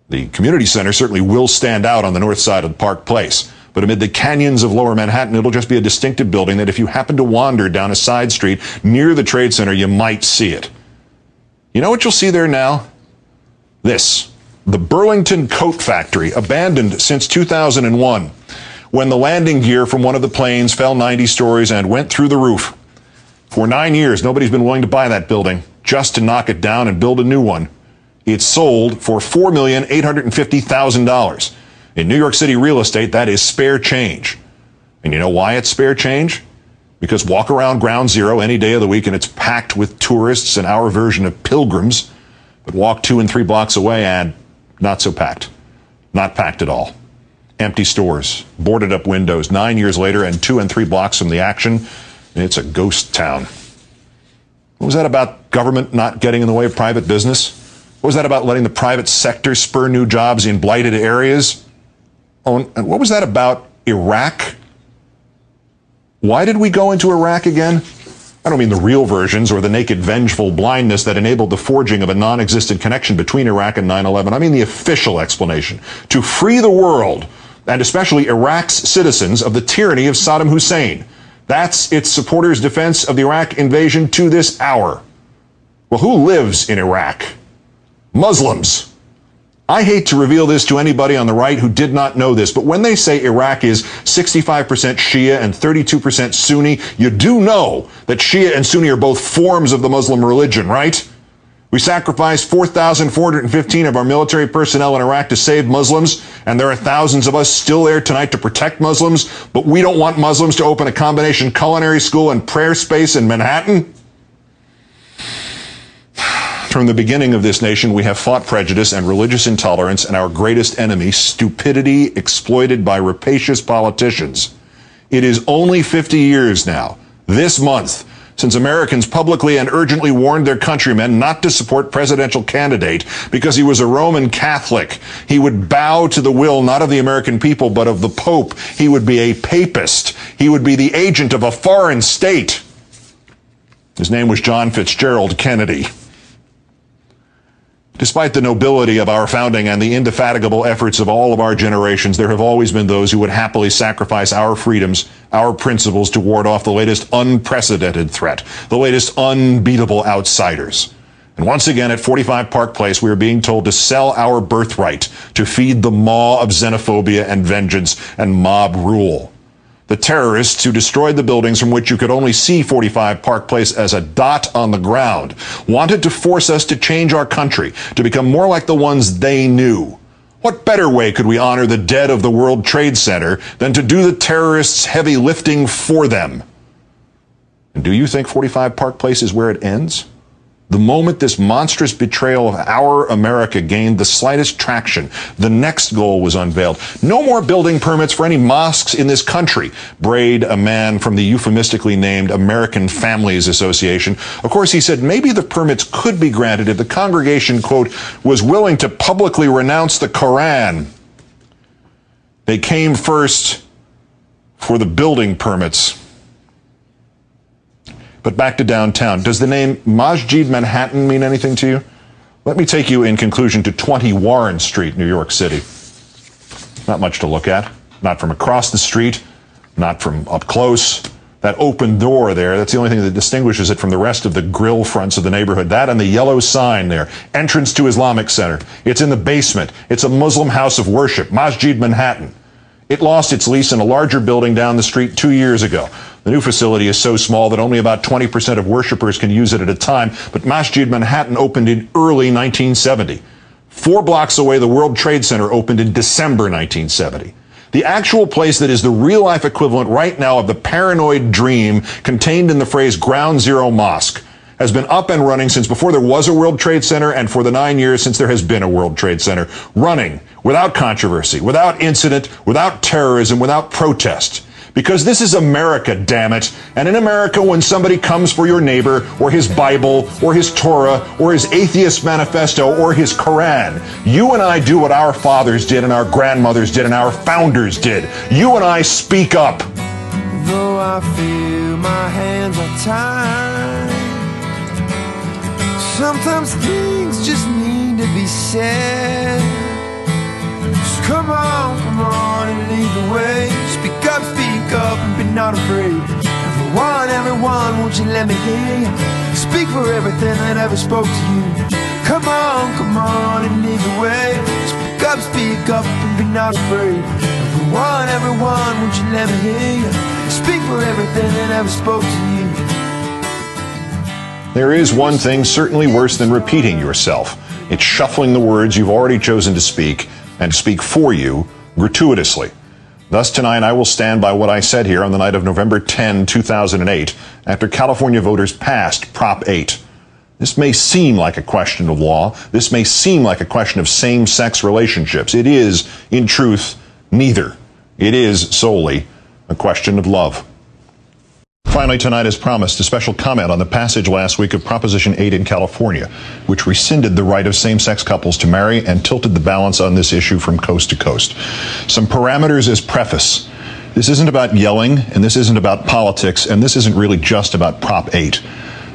The community center certainly will stand out on the north side of Park Place, but amid the canyons of lower Manhattan, it'll just be a distinctive building that if you happen to wander down a side street near the Trade Center, you might see it. You know what you'll see there now? This, the Burlington Coat Factory, abandoned since two thousand one, when the landing gear from one of the planes fell ninety stories and went through the roof. For nine years, nobody's been willing to buy that building, just to knock it down and build a new one. It sold for four million eight hundred fifty thousand dollars. In New York City real estate, that is spare change. And you know why it's spare change? Because walk around Ground Zero any day of the week and it's packed with tourists and our version of pilgrims, but walk two and three blocks away and not so packed. Not packed at all. Empty stores, boarded up windows. Nine years later and two and three blocks from the action, it's a ghost town. What was that about government not getting in the way of private business? What was that about letting the private sector spur new jobs in blighted areas? Oh, and what was that about Iraq? Why did we go into Iraq again? I don't mean the real versions or the naked vengeful blindness that enabled the forging of a non-existent connection between Iraq and nine eleven. I mean the official explanation. To free the world, and especially Iraq's citizens, of the tyranny of Saddam Hussein. That's its supporters' defense of the Iraq invasion to this hour. Well, who lives in Iraq? Muslims. I hate to reveal this to anybody on the right who did not know this, but when they say Iraq is sixty-five percent Shia and thirty-two percent Sunni, you do know that Shia and Sunni are both forms of the Muslim religion, right? We sacrificed four thousand four hundred fifteen of our military personnel in Iraq to save Muslims, and there are thousands of us still there tonight to protect Muslims, but we don't want Muslims to open a combination culinary school and prayer space in Manhattan. From the beginning of this nation, we have fought prejudice and religious intolerance and our greatest enemy, stupidity exploited by rapacious politicians. It is only fifty years now, this month, since Americans publicly and urgently warned their countrymen not to support presidential candidate because he was a Roman Catholic. He would bow to the will not of the American people, but of the Pope. He would be a papist. He would be the agent of a foreign state. His name was John Fitzgerald Kennedy. Despite the nobility of our founding and the indefatigable efforts of all of our generations, there have always been those who would happily sacrifice our freedoms, our principles, to ward off the latest unprecedented threat, the latest unbeatable outsiders. And once again, at forty-five Park Place, we are being told to sell our birthright, to feed the maw of xenophobia and vengeance and mob rule. The terrorists who destroyed the buildings from which you could only see forty-five Park Place as a dot on the ground wanted to force us to change our country, to become more like the ones they knew. What better way could we honor the dead of the World Trade Center than to do the terrorists' heavy lifting for them? And do you think forty-five Park Place is where it ends? The moment this monstrous betrayal of our America gained the slightest traction, the next goal was unveiled. No more building permits for any mosques in this country, brayed a man from the euphemistically named American Families Association. Of course, he said maybe the permits could be granted if the congregation, quote, was willing to publicly renounce the Koran. They came first for the building permits. But back to downtown. Does the name Masjid Manhattan mean anything to you? Let me take you in conclusion to twenty Warren Street, New York City. Not much to look at. Not from across the street, not from up close. That open door there, that's the only thing that distinguishes it from the rest of the grill fronts of the neighborhood. That and the yellow sign there, entrance to Islamic Center. It's in the basement. It's a Muslim house of worship, Masjid Manhattan. It lost its lease in a larger building down the street two years ago. The new facility is so small that only about twenty percent of worshipers can use it at a time, but Masjid Manhattan opened in early nineteen seventy. Four blocks away, the World Trade Center opened in December nineteen seventy. The actual place that is the real-life equivalent right now of the paranoid dream contained in the phrase Ground Zero Mosque has been up and running since before there was a World Trade Center and for the nine years since there has been a World Trade Center, running without controversy, without incident, without terrorism, without protest. Because this is America, damn it. And in America, when somebody comes for your neighbor, or his Bible, or his Torah, or his Atheist Manifesto, or his Koran, you and I do what our fathers did, and our grandmothers did, and our founders did. You and I speak up. Though I feel my hands are tied, sometimes things just need to be said. So come on, come on, and lead the way. Speak up, speak up, and be not afraid. Everyone, everyone, won't you let me hear? Speak for everything that ever spoke to you. Come on, come on, and lead the way. Speak up, speak up, and be not afraid. Everyone, everyone, won't you let me hear? Speak for everything that ever spoke to you. There is one thing certainly worse than repeating yourself. It's shuffling the words you've already chosen to speak, and to speak for you, gratuitously. Thus, tonight, I will stand by what I said here on the night of November tenth, two thousand eight, after California voters passed Prop eight. This may seem like a question of law. This may seem like a question of same-sex relationships. It is, in truth, neither. It is solely a question of love. Finally, tonight, as promised, a special comment on the passage last week of Proposition eight in California, which rescinded the right of same-sex couples to marry and tilted the balance on this issue from coast to coast. Some parameters as preface. This isn't about yelling, and this isn't about politics, and this isn't really just about Prop eight.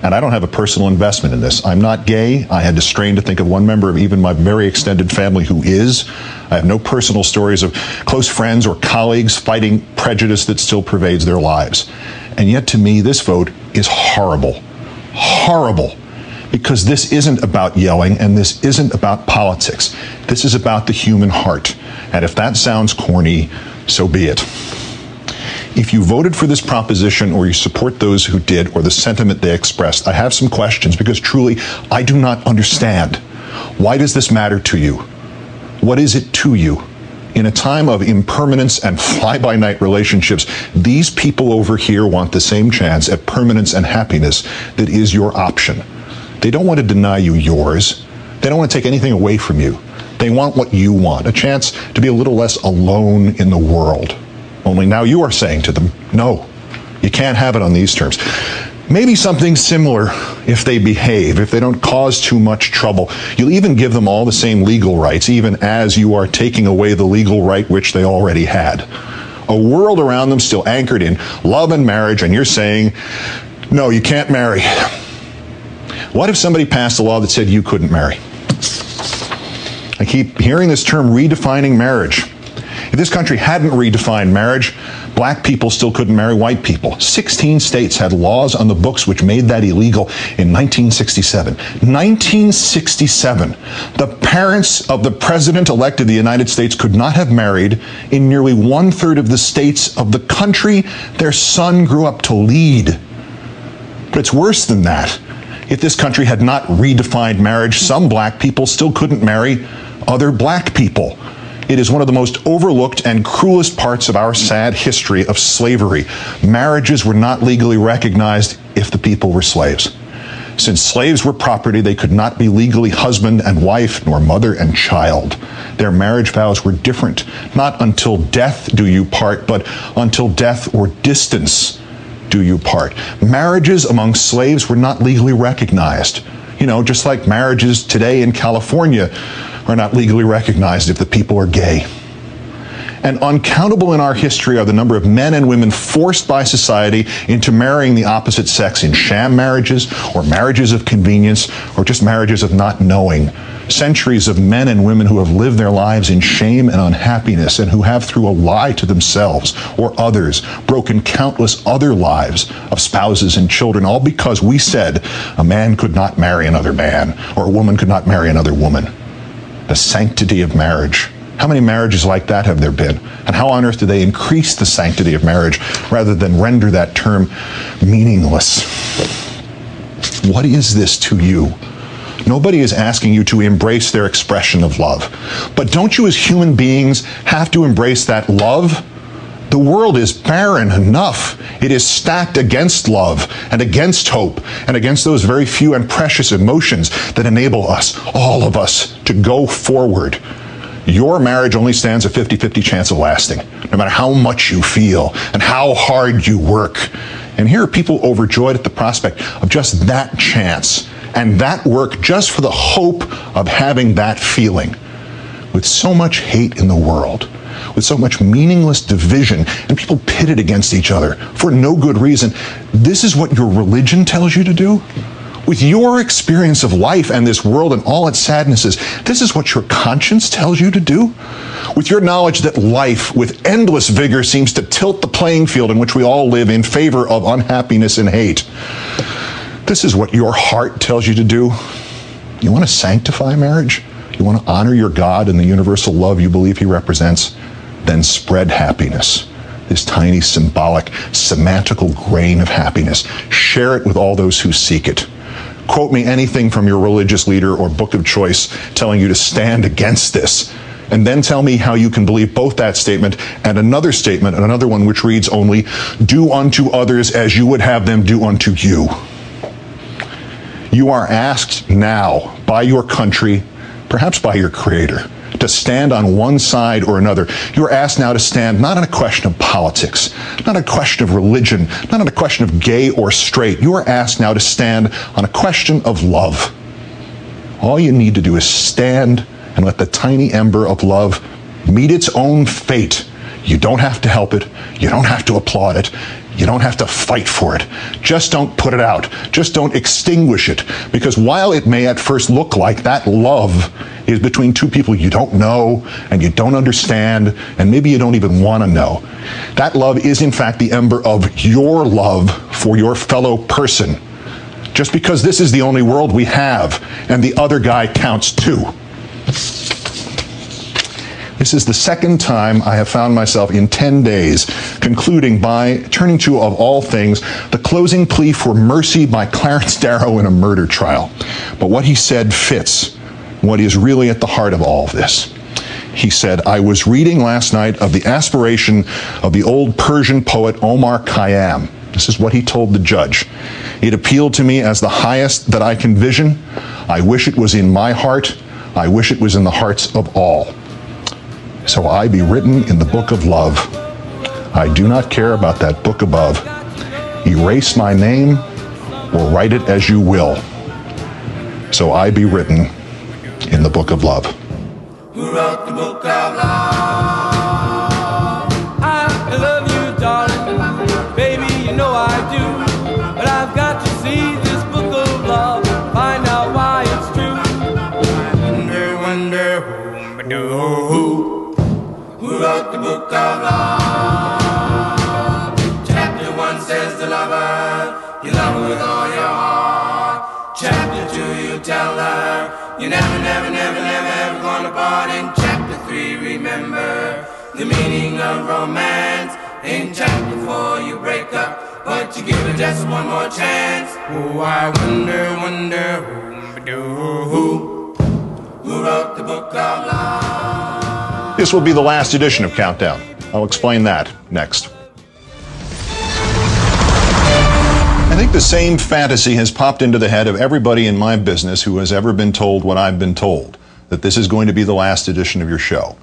And I don't have a personal investment in this. I'm not gay. I had to strain to think of one member of even my very extended family who is. I have no personal stories of close friends or colleagues fighting prejudice that still pervades their lives. And yet, to me, this vote is horrible. Horrible. Because this isn't about yelling, and this isn't about politics. This is about the human heart. And if that sounds corny, so be it. If you voted for this proposition, or you support those who did, or the sentiment they expressed, I have some questions, because truly, I do not understand. Why does this matter to you? What is it to you? In a time of impermanence and fly-by-night relationships, these people over here want the same chance at permanence and happiness that is your option. They don't want to deny you yours. They don't want to take anything away from you. They want what you want, a chance to be a little less alone in the world. Only now you are saying to them, no, you can't have it on these terms. Maybe something similar if they behave, if they don't cause too much trouble. You'll even give them all the same legal rights, even as you are taking away the legal right which they already had. A world around them still anchored in love and marriage, and you're saying, no, you can't marry. What if somebody passed a law that said you couldn't marry? I keep hearing this term, redefining marriage. If this country hadn't redefined marriage, black people still couldn't marry white people. sixteen states had laws on the books which made that illegal in nineteen sixty-seven. nineteen sixty-seven. The parents of the president elect of the United States could not have married in nearly one-third of the states of the country their son grew up to lead. But it's worse than that. If this country had not redefined marriage, some black people still couldn't marry other black people. It is one of the most overlooked and cruelest parts of our sad history of slavery. Marriages were not legally recognized if the people were slaves. Since slaves were property, they could not be legally husband and wife, nor mother and child. Their marriage vows were different. Not until death do you part, but until death or distance do you part. Marriages among slaves were not legally recognized. You know, just like marriages today in California are not legally recognized if the people are gay. And uncountable in our history are the number of men and women forced by society into marrying the opposite sex in sham marriages, or marriages of convenience, or just marriages of not knowing. Centuries of men and women who have lived their lives in shame and unhappiness, and who have, through a lie to themselves or others, broken countless other lives of spouses and children, all because we said a man could not marry another man, or a woman could not marry another woman. The sanctity of marriage. How many marriages like that have there been? And how on earth do they increase the sanctity of marriage rather than render that term meaningless? What is this to you? Nobody is asking you to embrace their expression of love. But don't you as human beings have to embrace that love? The world is barren enough. It is stacked against love and against hope and against those very few and precious emotions that enable us, all of us, to go forward. Your marriage only stands a fifty fifty chance of lasting, no matter how much you feel and how hard you work. And here are people overjoyed at the prospect of just that chance and that work just for the hope of having that feeling. With so much hate in the world, with so much meaningless division, and people pitted against each other for no good reason, this is what your religion tells you to do? With your experience of life and this world and all its sadnesses, this is what your conscience tells you to do? With your knowledge that life, with endless vigor, seems to tilt the playing field in which we all live in favor of unhappiness and hate, this is what your heart tells you to do? You want to sanctify marriage? You want to honor your God and the universal love you believe he represents? Then spread happiness. This tiny, symbolic, semantical grain of happiness. Share it with all those who seek it. Quote me anything from your religious leader or book of choice telling you to stand against this. and then tell me how you can believe both that statement and another statement, and another one which reads only, do unto others as you would have them do unto you. You are asked now by your country, perhaps by your creator, to stand on one side or another. You're asked now to stand not on a question of politics, not a question of religion, not on a question of gay or straight. You are asked now to stand on a question of love. All you need to do is stand and let the tiny ember of love meet its own fate. You don't have to help it. You don't have to applaud it. You don't have to fight for it. Just don't put it out. Just don't extinguish it. Because while it may at first look like that love is between two people you don't know and you don't understand and maybe you don't even want to know, that love is in fact the ember of your love for your fellow person. Just because this is the only world we have and the other guy counts too. This is the second time I have found myself in ten days concluding by turning to, of all things, the closing plea for mercy by Clarence Darrow in a murder trial. But what he said fits what is really at the heart of all of this. He said, I was reading last night of the aspiration of the old Persian poet Omar Khayyam. This is what he told the judge. It appealed to me as the highest that I can vision. I wish it was in my heart. I wish it was in the hearts of all. So I be written in the book of love. I do not care about that book above. Erase my name or write it as you will. So I be written in the book of love. Who wrote the book of love? I love you, darling. Baby, you know I do. But I've got to see this book of love. Find out why it's true. Wonder, wonder, who? Who wrote the book of love? Chapter one says the lover, you love her with all your heart. Chapter two, you tell her, you're never, never, never, never, ever gonna part. In chapter three, remember the meaning of romance. In chapter four, you break up, but you give her just one more chance. Oh, I wonder, wonder, who, who wrote the book of love? This will be the last edition of Countdown. I'll explain that next. I think the same fantasy has popped into the head of everybody in my business who has ever been told what I've been told, that this is going to be the last edition of your show.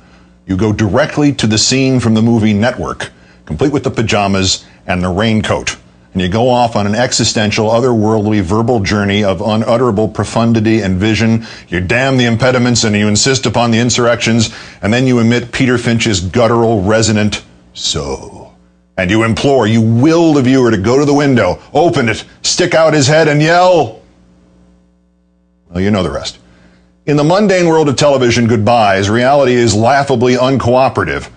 You go directly to the scene from the movie Network, complete with the pajamas and the raincoat, and you go off on an existential, otherworldly, verbal journey of unutterable profundity and vision. You damn the impediments and you insist upon the insurrections, and then you emit Peter Finch's guttural, resonant, so. And you implore, you will the viewer to go to the window, open it, stick out his head, and yell. Well, you know the rest. In the mundane world of television goodbyes, reality is laughably uncooperative.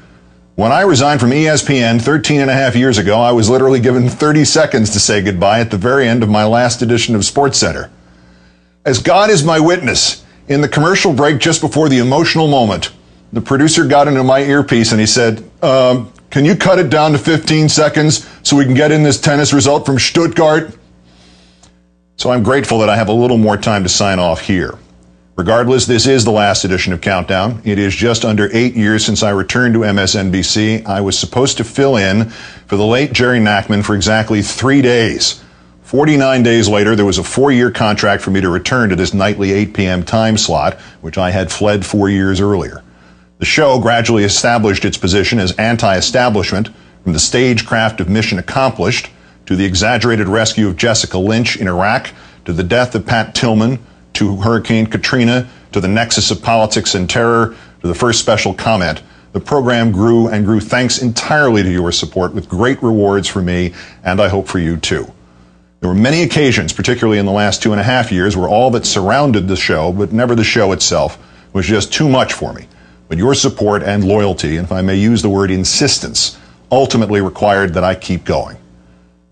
When I resigned from E S P N thirteen and a half years ago, I was literally given thirty seconds to say goodbye at the very end of my last edition of SportsCenter. As God is my witness, in the commercial break just before the emotional moment, the producer got into my earpiece and he said, um, can you cut it down to fifteen seconds so we can get in this tennis result from Stuttgart? So I'm grateful that I have a little more time to sign off here. Regardless, this is the last edition of Countdown. It is just under eight years since I returned to M S N B C. I was supposed to fill in for the late Jerry Nachman for exactly three days. forty-nine days later, there was a four-year contract for me to return to this nightly eight p m time slot, which I had fled four years earlier. The show gradually established its position as anti-establishment, from the stagecraft of Mission Accomplished, to the exaggerated rescue of Jessica Lynch in Iraq, to the death of Pat Tillman, to Hurricane Katrina, to the nexus of politics and terror, to the first special comment. The program grew and grew thanks entirely to your support, with great rewards for me, and I hope for you too. There were many occasions, particularly in the last two and a half years, where all that surrounded the show, but never the show itself, was just too much for me. But your support and loyalty, and if I may use the word insistence, ultimately required that I keep going.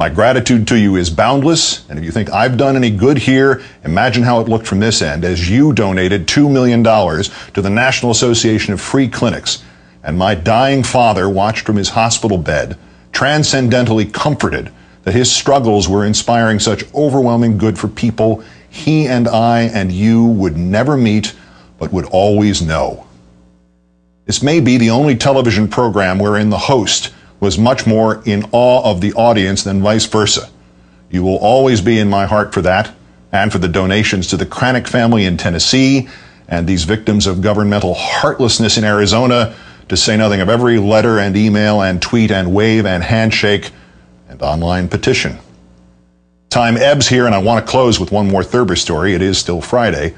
My gratitude to you is boundless, and if you think I've done any good here, imagine how it looked from this end as you donated two million dollars to the National Association of Free Clinics, and my dying father watched from his hospital bed, transcendentally comforted that his struggles were inspiring such overwhelming good for people he and I and you would never meet, but would always know. This may be the only television program wherein the host was much more in awe of the audience than vice versa. You will always be in my heart for that, and for the donations to the Cranick family in Tennessee, and these victims of governmental heartlessness in Arizona, to say nothing of every letter and email and tweet and wave and handshake and online petition. Time ebbs here, and I want to close with one more Thurber story. It is still Friday.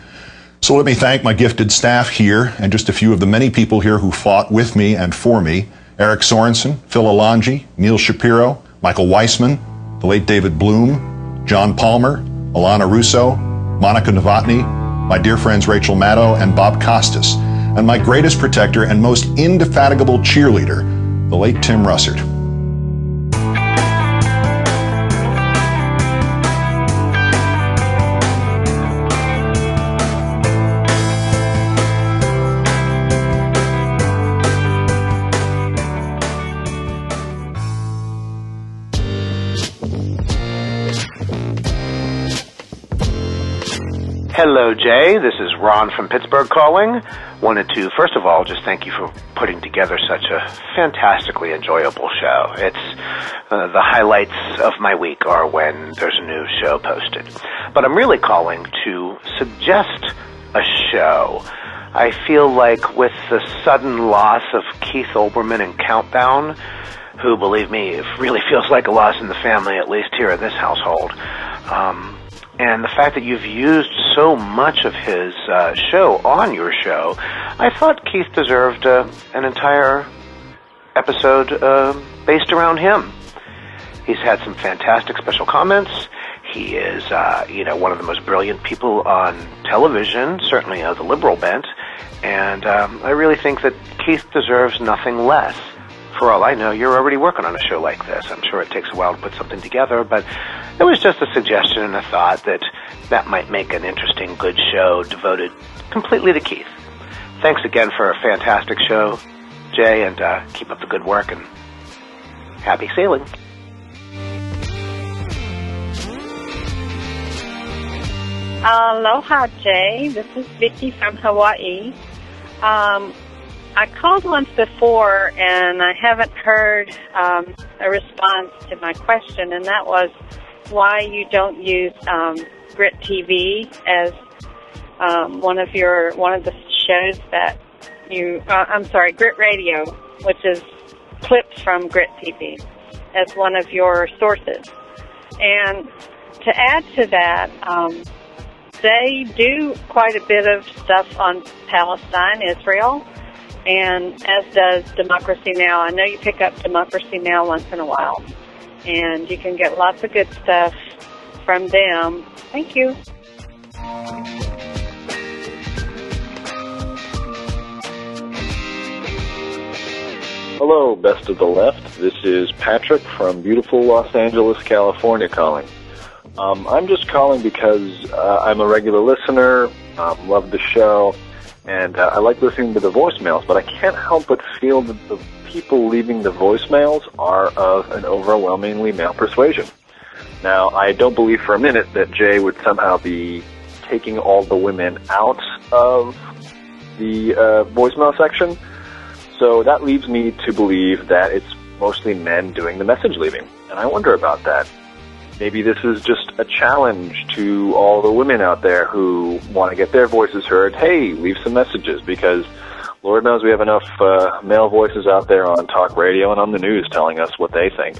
So let me thank my gifted staff here and just a few of the many people here who fought with me and for me. Eric Sorensen, Phil Alonji, Neil Shapiro, Michael Weissman, the late David Bloom, John Palmer, Alana Russo, Monica Novotny, my dear friends Rachel Maddow and Bob Costas, and my greatest protector and most indefatigable cheerleader, the late Tim Russert. Hello, Jay. This is Ron from Pittsburgh calling. Wanted to, first of all, just thank you for putting together such a fantastically enjoyable show. It's uh, the highlights of my week are when there's a new show posted. But I'm really calling to suggest a show. I feel like with the sudden loss of Keith Olbermann and Countdown, who, believe me, it really feels like a loss in the family, at least here in this household, um... and the fact that you've used so much of his uh, show on your show, I thought Keith deserved uh, an entire episode uh, based around him. He's had some fantastic special comments. He is, uh, you know, one of the most brilliant people on television, certainly of the liberal bent, and um, I really think that Keith deserves nothing less. For all I know, you're already working on a show like this. I'm sure it takes a while to put something together, but it was just a suggestion and a thought that that might make an interesting, good show devoted completely to Keith. Thanks again for a fantastic show, Jay, and uh, keep up the good work, and happy sailing. Aloha, Jay. This is Vicky from Hawaii. Um... I called once before, and I haven't heard um, a response to my question, and that was why you don't use um, Grit T V as um, one of your one of the shows that you. Uh, I'm sorry, Grit Radio, which is clips from Grit T V, as one of your sources. And to add to that, um, they do quite a bit of stuff on Palestine, Israel. And as does Democracy Now! I know you pick up Democracy Now! Once in a while. And you can get lots of good stuff from them. Thank you. Hello, Best of the Left. This is Patrick from beautiful Los Angeles, California calling. Um, I'm just calling because uh, I'm a regular listener, um, love the show. And uh, I like listening to the voicemails, but I can't help but feel that the people leaving the voicemails are of an overwhelmingly male persuasion. Now, I don't believe for a minute that Jay would somehow be taking all the women out of the uh, voicemail section. So that leaves me to believe that it's mostly men doing the message leaving. And I wonder about that. Maybe this is just a challenge to all the women out there who want to get their voices heard. Hey, leave some messages, because Lord knows we have enough uh, male voices out there on talk radio and on the news telling us what they think.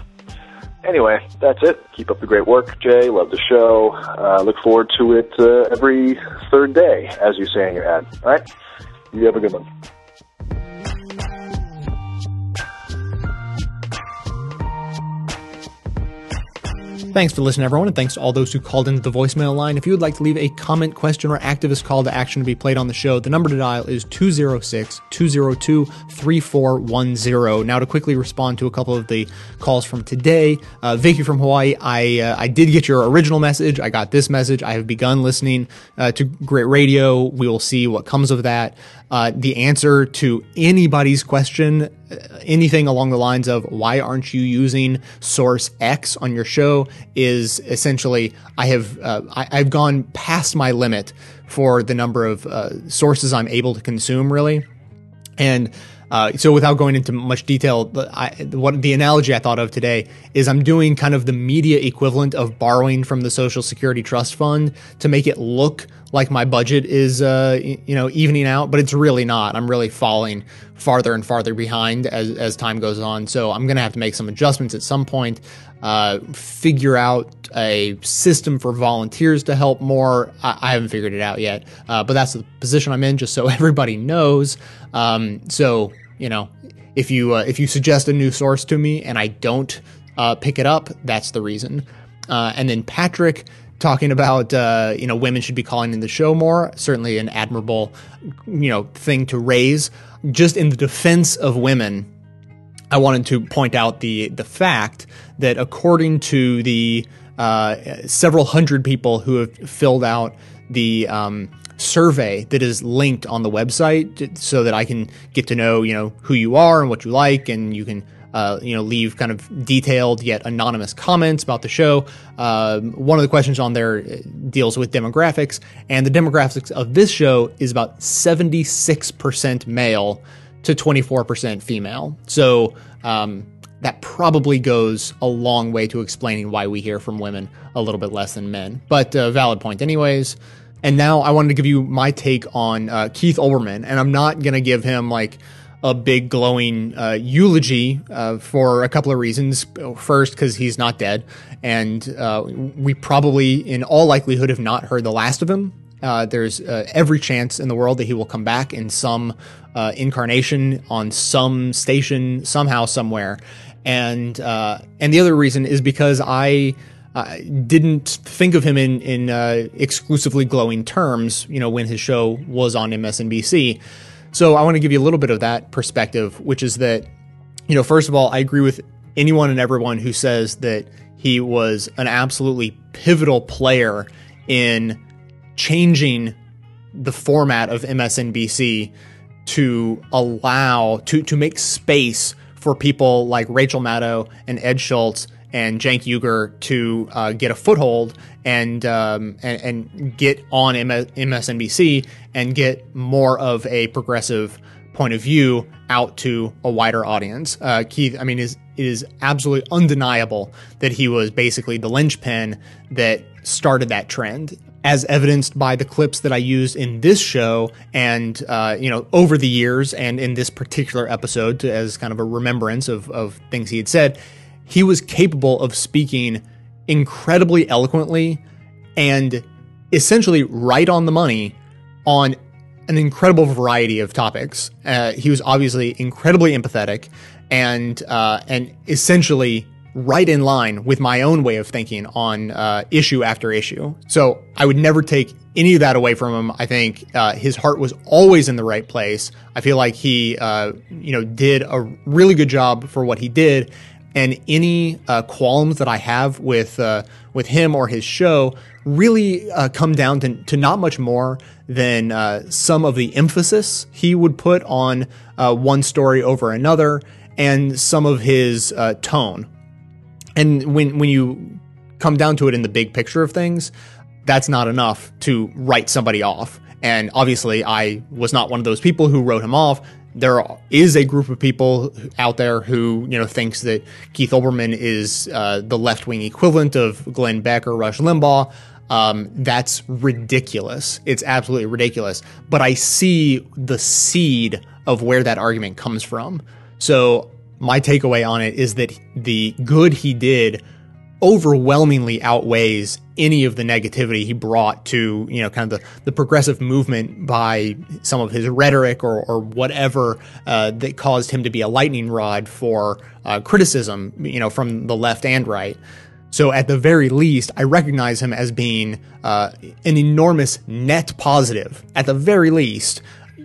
Anyway, that's it. Keep up the great work, Jay. Love the show. Uh, look forward to it uh, every third day, as you say in your ad. All right? You have a good one. Thanks for listening, everyone, and thanks to all those who called into the voicemail line. If you would like to leave a comment, question, or activist call to action to be played on the show, the number to dial is two oh six, two oh two, three four one oh. Now, to quickly respond to a couple of the calls from today, uh, Vicky from Hawaii, I uh, I did get your original message. I got this message. I have begun listening uh, to Grit Radio. We will see what comes of that. Uh, the answer to anybody's question, uh, anything along the lines of why aren't you using source X on your show, is essentially I have uh, I, I've gone past my limit for the number of uh, sources I'm able to consume, really. And Uh, so without going into much detail, I, what the analogy I thought of today is I'm doing kind of the media equivalent of borrowing from the Social Security Trust Fund to make it look like my budget is, uh, you know, evening out, but it's really not. I'm really falling farther and farther behind as, as time goes on. So I'm going to have to make some adjustments at some point, uh, figure out a system for volunteers to help more. I, I haven't figured it out yet, uh, but that's the position I'm in, just so everybody knows. Um, so, you know, if you, uh, if you suggest a new source to me and I don't uh, pick it up, that's the reason. Uh, and then Patrick talking about, uh, you know, women should be calling in the show more, certainly an admirable, you know, thing to raise. Just in the defense of women, I wanted to point out the, the fact that according to the uh, several hundred people who have filled out the um, survey that is linked on the website so that I can get to know, you know, who you are and what you like, and you can Uh, you know, leave kind of detailed yet anonymous comments about the show. Uh, one of the questions on there deals with demographics, and the demographics of this show is about seventy-six percent male to twenty-four percent female. So um, that probably goes a long way to explaining why we hear from women a little bit less than men, but a valid point anyways. And now I wanted to give you my take on uh, Keith Olbermann, and I'm not going to give him like a big glowing uh, eulogy uh, for a couple of reasons. First, because he's not dead, and uh, we probably in all likelihood have not heard the last of him. Uh, there's uh, every chance in the world that he will come back in some uh, incarnation on some station somehow somewhere. And uh, and the other reason is because I uh, didn't think of him in, in uh, exclusively glowing terms, you know, when his show was on M S N B C. So I want to give you a little bit of that perspective, which is that, you know, first of all, I agree with anyone and everyone who says that he was an absolutely pivotal player in changing the format of M S N B C to allow, to, to make space for people like Rachel Maddow and Ed Schultz and Cenk Uygur to uh, get a foothold and, um, and and get on M S N B C and get more of a progressive point of view out to a wider audience. Uh, Keith, I mean, is, it is absolutely undeniable that he was basically the linchpin that started that trend, as evidenced by the clips that I used in this show and, uh, you know, over the years and in this particular episode to, as kind of a remembrance of, of things he had said. He was capable of speaking incredibly eloquently and essentially right on the money on an incredible variety of topics. Uh, he was obviously incredibly empathetic and uh, and essentially right in line with my own way of thinking on uh, issue after issue. So I would never take any of that away from him. I think uh, his heart was always in the right place. I feel like he uh, you know did a really good job for what he did. And any uh, qualms that I have with uh, with him or his show really uh, come down to, to not much more than uh, some of the emphasis he would put on uh, one story over another and some of his uh, tone. And when when you come down to it in the big picture of things, that's not enough to write somebody off. And obviously, I was not one of those people who wrote him off. There is a group of people out there who, you know, thinks that Keith Olbermann is uh, the left-wing equivalent of Glenn Beck or Rush Limbaugh. Um, that's ridiculous. It's absolutely ridiculous. But I see the seed of where that argument comes from. So my takeaway on it is that the good he did overwhelmingly outweighs any of the negativity he brought to, you know, kind of the, the progressive movement by some of his rhetoric or, or whatever uh, that caused him to be a lightning rod for uh, criticism, you know, from the left and right. So at the very least, I recognize him as being uh, an enormous net positive, at the very least,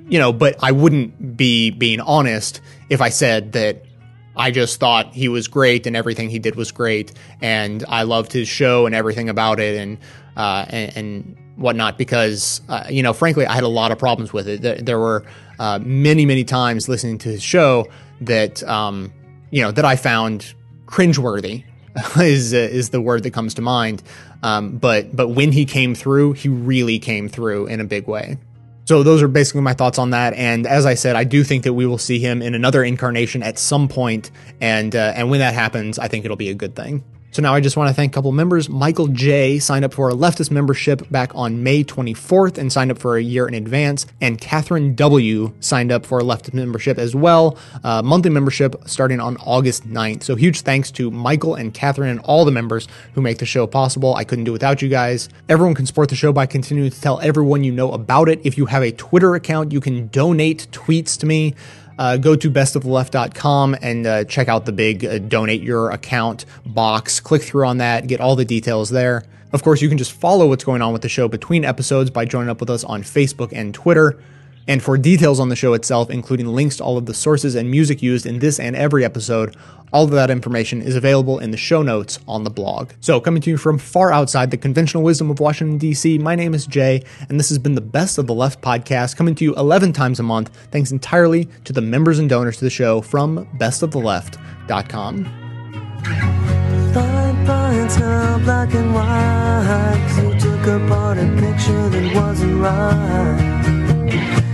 you know, but I wouldn't be being honest if I said that I just thought he was great and everything he did was great and I loved his show and everything about it and uh, and, and whatnot because, uh, you know, frankly, I had a lot of problems with it. There, there were uh, many, many times listening to his show that, um, you know, that I found cringeworthy is uh, is the word that comes to mind. Um, but but when he came through, he really came through in a big way. So those are basically my thoughts on that. And as I said, I do think that we will see him in another incarnation at some point. And uh, and when that happens, I think it'll be a good thing. So now I just want to thank a couple members. Michael J. signed up for a leftist membership back on May twenty-fourth and signed up for a year in advance. And Catherine W. signed up for a leftist membership as well, uh, monthly membership starting on August ninth. So huge thanks to Michael and Catherine and all the members who make the show possible. I couldn't do without you guys. Everyone can support the show by continuing to tell everyone you know about it. If you have a Twitter account, you can donate tweets to me. Uh, go to best of the left dot com and uh, check out the big uh, donate your account box. Click through on that, get all the details there. Of course, you can just follow what's going on with the show between episodes by joining up with us on Facebook and Twitter. And for details on the show itself, including links to all of the sources and music used in this and every episode, all of that information is available in the show notes on the blog. So coming to you from far outside the conventional wisdom of Washington, D C, my name is Jay, and this has been the Best of the Left podcast, coming to you eleven times a month, thanks entirely to the members and donors to the show from best of the left dot com. It's now black and white, you took apart a picture that wasn't right.